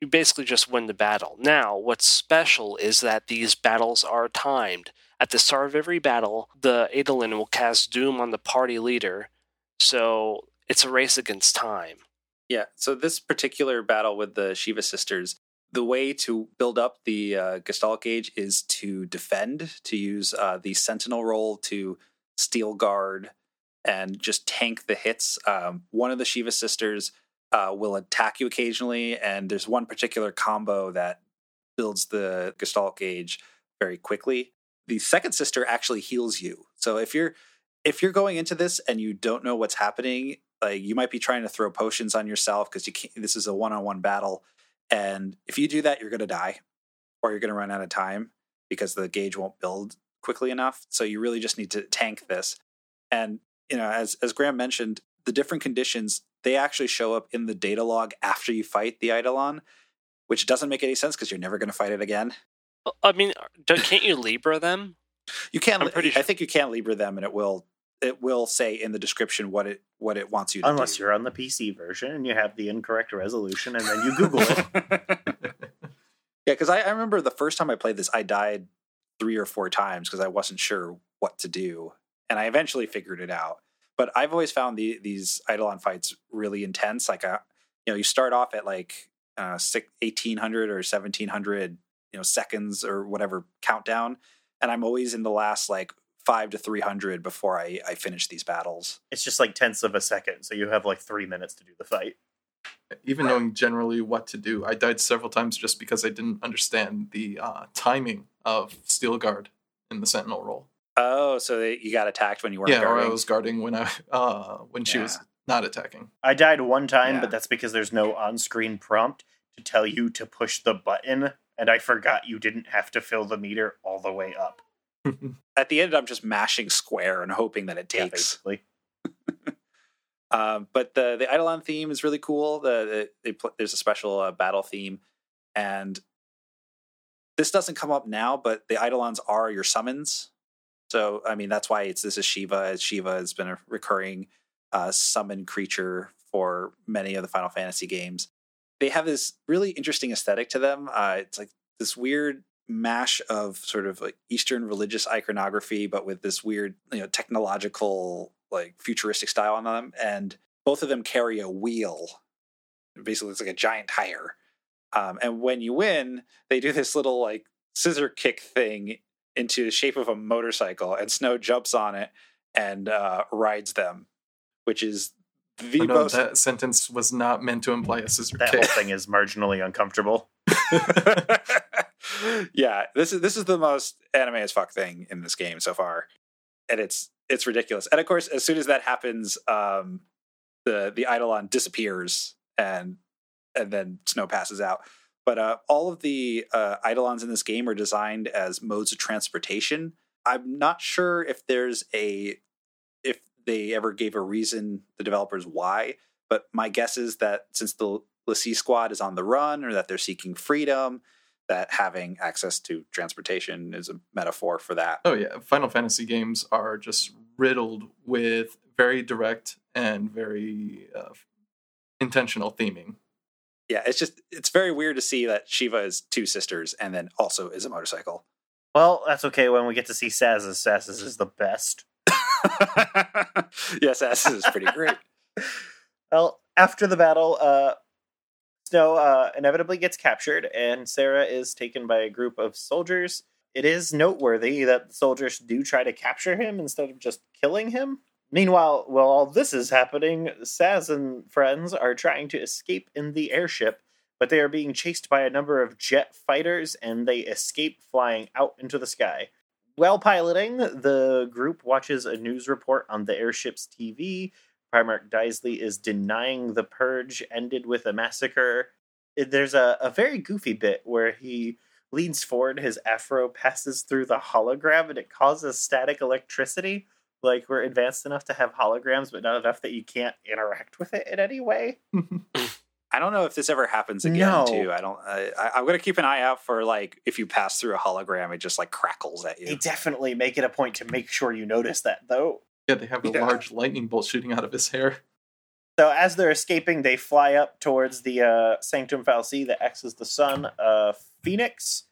you basically just win the battle. Now, what's special is that these battles are timed. At the start of every battle, the Adolin will cast Doom on the party leader, so it's a race against time. Yeah, so this particular battle with the Shiva sisters, the way to build up the Gestalt gauge is to defend, to use the Sentinel roll to steel guard and just tank the hits. One of the Shiva sisters will attack you occasionally, and there's one particular combo that builds the Gestalt gauge very quickly. The second sister actually heals you. So if you're going into this and you don't know what's happening, you might be trying to throw potions on yourself because you can't. This is a one-on-one battle, and if you do that, you're going to die, or you're going to run out of time because the gauge won't build quickly enough. So you really just need to tank this. And as Graham mentioned, the different conditions, they actually show up in the data log after you fight the Eidolon, which doesn't make any sense because you're never going to fight it again. Well, I mean, can't you Libra them? You can. I think you can Libra them, and it will. It will say in the description what it wants you to do. Unless you're on the PC version and you have the incorrect resolution and then you Google it. Yeah, because I remember the first time I played this, I died 3 or 4 times because I wasn't sure what to do. And I eventually figured it out. But I've always found these Eidolon fights really intense. You start off at 1,800 or 1,700 seconds or whatever countdown. And I'm always in the last 5 to 300 before I finish these battles. It's just tenths of a second, so you have 3 minutes to do the fight. Even knowing generally what to do, I died several times just because I didn't understand the timing of Steel Guard in the Sentinel roll. Oh, so you got attacked when you weren't guarding? Yeah, or I was guarding when she was not attacking. I died one time, but that's because there's no on-screen prompt to tell you to push the button, and I forgot you didn't have to fill the meter all the way up. At the end, I'm just mashing square and hoping that it takes. Yeah, basically. But the Eidolon theme is really cool. There's a special battle theme. And this doesn't come up now, but the Eidolons are your summons. So, I mean, that's why this is Shiva. Shiva has been a recurring summon creature for many of the Final Fantasy games. They have this really interesting aesthetic to them. It's this weird mash of sort of Eastern religious iconography, but with this weird, technological, futuristic style on them. And both of them carry a wheel. Basically, it's like a giant tire. And when you win, they do this little scissor kick thing into the shape of a motorcycle, and Snow jumps on it and rides them, which is the most. That sentence was not meant to imply a scissor kick. That whole thing is marginally uncomfortable. Yeah, this is the most anime as fuck thing in this game so far, and it's ridiculous. And of course, as soon as that happens, the Eidolon disappears and then Snow passes out. But all of the Eidolons in this game are designed as modes of transportation. I'm not sure if there's if they ever gave a reason, the developers, why. But my guess is that since the Lassie squad is on the run, or that they're seeking freedom, that having access to transportation is a metaphor for that. Oh, yeah. Final Fantasy games are just riddled with very direct and very intentional theming. Yeah, it's very weird to see that Shiva is two sisters and then also is a motorcycle. Well, that's okay when we get to see Sazh's. Sazh's is the best. Yes, Sazh's is pretty great. Well, after the battle, Snow inevitably gets captured, and Serah is taken by a group of soldiers. It is noteworthy that the soldiers do try to capture him instead of just killing him. Meanwhile, while all this is happening, Sazh and friends are trying to escape in the airship, but they are being chased by a number of jet fighters, and they escape flying out into the sky. While piloting, the group watches a news report on the airship's TV. Primarch Disley is denying the purge ended with a massacre. There's a very goofy bit where he leans forward, his afro passes through the hologram, and it causes static electricity. Like, we're advanced enough to have holograms, but not enough that you can't interact with it in any way. I don't know if this ever happens again, too. I'm going to keep an eye out for, like, if you pass through a hologram, it just, like, crackles at you. They definitely make it a point to make sure you notice that, though. Yeah, they have a large lightning bolt shooting out of his hair. So as they're escaping, they fly up towards the Sanctum Falci that acts as the sun of Phoenix.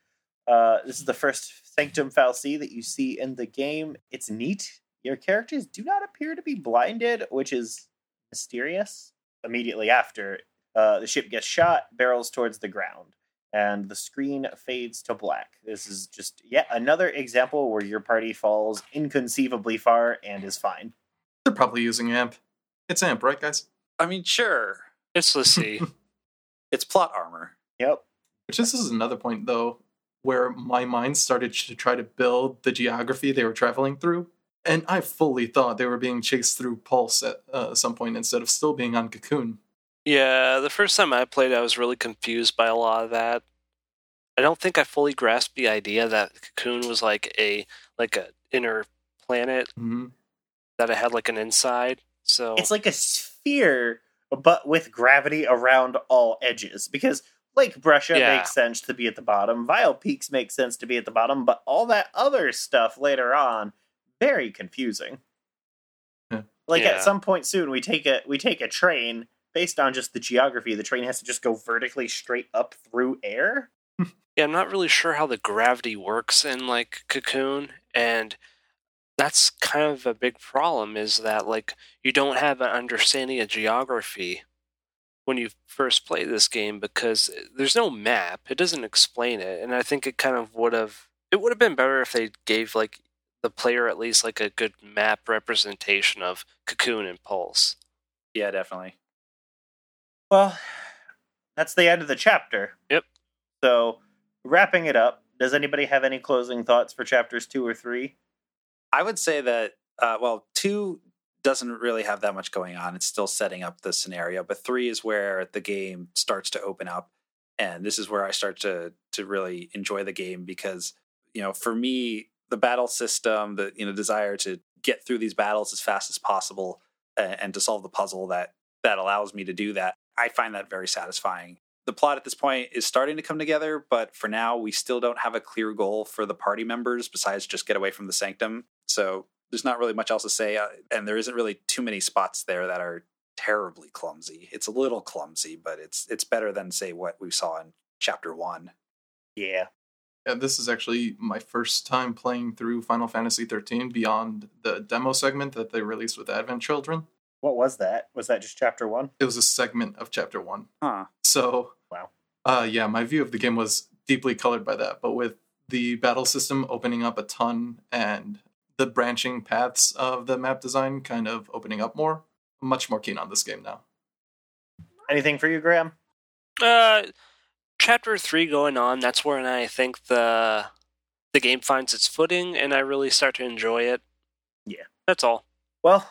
This is the first Sanctum Falci that you see in the game. It's neat. Your characters do not appear to be blinded, which is mysterious. Immediately after, the ship gets shot, barrels towards the ground, and the screen fades to black. This is just yet another example where your party falls inconceivably far and is fine. They're probably using amp. It's amp, right, guys? I mean, sure. It's Lassie. It's plot armor. Yep. Which this is another point, though, where my mind started to try to build the geography they were traveling through. And I fully thought they were being chased through Pulse at some point instead of still being on Cocoon. Yeah, the first time I played, I was really confused by a lot of that. I don't think I fully grasped the idea that Cocoon was like a inner planet that it had like an inside. So it's like a sphere, but with gravity around all edges. Because Lake Bresha makes sense to be at the bottom. Vile Peaks makes sense to be at the bottom. But all that other stuff later on, very confusing. Yeah. At some point soon, we take a train. Based on just the geography, the train has to just go vertically straight up through air. Yeah, I'm not really sure how the gravity works in, like, Cocoon, and that's kind of a big problem, is that, like, you don't have an understanding of geography when you first play this game, because there's no map. It doesn't explain it, and I think it kind of would have been better if they gave, like, the player at least, like, a good map representation of Cocoon and Pulse. Yeah, definitely. Well, that's the end of the chapter. Yep. So, wrapping it up, does anybody have any closing thoughts for chapters 2 or 3? I would say that, 2 doesn't really have that much going on. It's still setting up the scenario, but 3 is where the game starts to open up, and this is where I start to really enjoy the game because, you know, for me, the battle system, the desire to get through these battles as fast as possible and to solve the puzzle that allows me to do that. I find that very satisfying. The plot at this point is starting to come together, but for now, we still don't have a clear goal for the party members besides just get away from the Sanctum. So there's not really much else to say, and there isn't really too many spots there that are terribly clumsy. It's a little clumsy, but it's better than, say, what we saw in Chapter 1. Yeah. Yeah, this is actually my first time playing through Final Fantasy 13 beyond the demo segment that they released with Advent Children. What was that? Was that just Chapter 1? It was a segment of Chapter 1. Huh. So, wow. My view of the game was deeply colored by that. But with the battle system opening up a ton and the branching paths of the map design kind of opening up more, I'm much more keen on this game now. Anything for you, Graham? Chapter 3 going on, that's when I think the game finds its footing and I really start to enjoy it. Yeah. That's all. Well,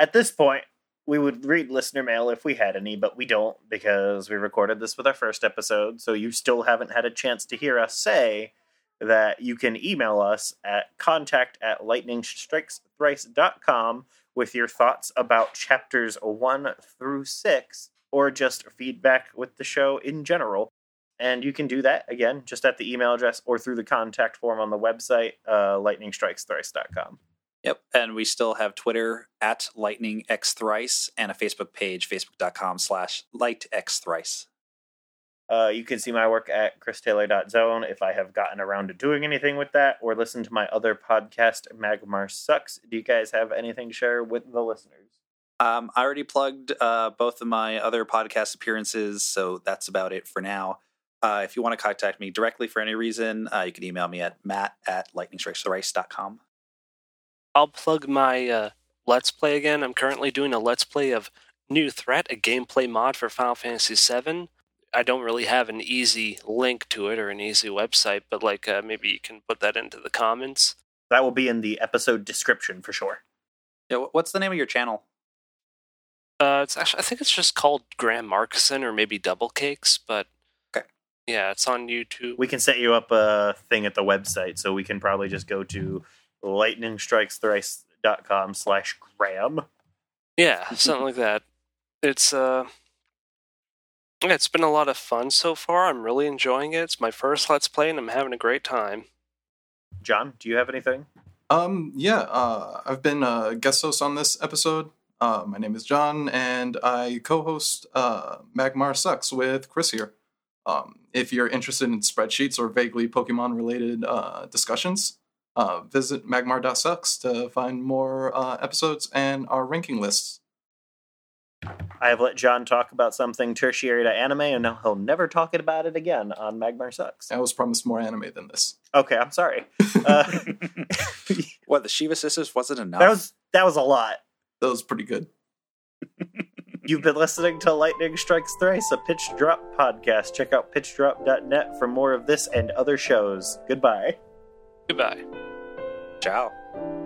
at this point, We would read listener mail if we had any, but we don't because we recorded this with our first episode. So you still haven't had a chance to hear us say that you can email us at contact@lightningstrikesthrice.com with your thoughts about chapters 1 through 6 or just feedback with the show in general. And you can do that, again, just at the email address or through the contact form on the website, lightningstrikesthrice.com. Yep, and we still have Twitter at LightningXThrice and a Facebook page, facebook.com/LightXThrice. You can see my work at ChrisTaylor.zone if I have gotten around to doing anything with that, or listen to my other podcast, Magmar Sucks. Do you guys have anything to share with the listeners? I already plugged both of my other podcast appearances, so that's about it for now. If you want to contact me directly for any reason, you can email me at matt@lightningstrikesthrice.com. I'll plug my Let's Play again. I'm currently doing a Let's Play of New Threat, a gameplay mod for Final Fantasy 7. I don't really have an easy link to it or an easy website, but like maybe you can put that into the comments. That will be in the episode description for sure. Yeah, what's the name of your channel? It's actually, I think it's just called Graham Markison or maybe Double Cakes, but okay. Yeah, it's on YouTube. We can set you up a thing at the website, so we can probably just go to lightningstrikesthrice.com/gram. Yeah, something like that. It's been a lot of fun so far. I'm really enjoying it. It's my first Let's Play, and I'm having a great time. John, do you have anything? I've been a guest host on this episode. My name is John, and I co-host Magmar Sucks with Chris here. If you're interested in spreadsheets or vaguely Pokemon-related discussions, visit magmar.sucks to find more episodes and our ranking lists. I have let John talk about something tertiary to anime, and now he'll never talk about it again on Magmar Sucks. I was promised more anime than this. Okay, I'm sorry. What, the Shiva Sisters wasn't enough? That was a lot. That was pretty good. You've been listening to Lightning Strikes Thrice, a Pitch Drop podcast. Check out pitchdrop.net for more of this and other shows. Goodbye. Goodbye. Ciao.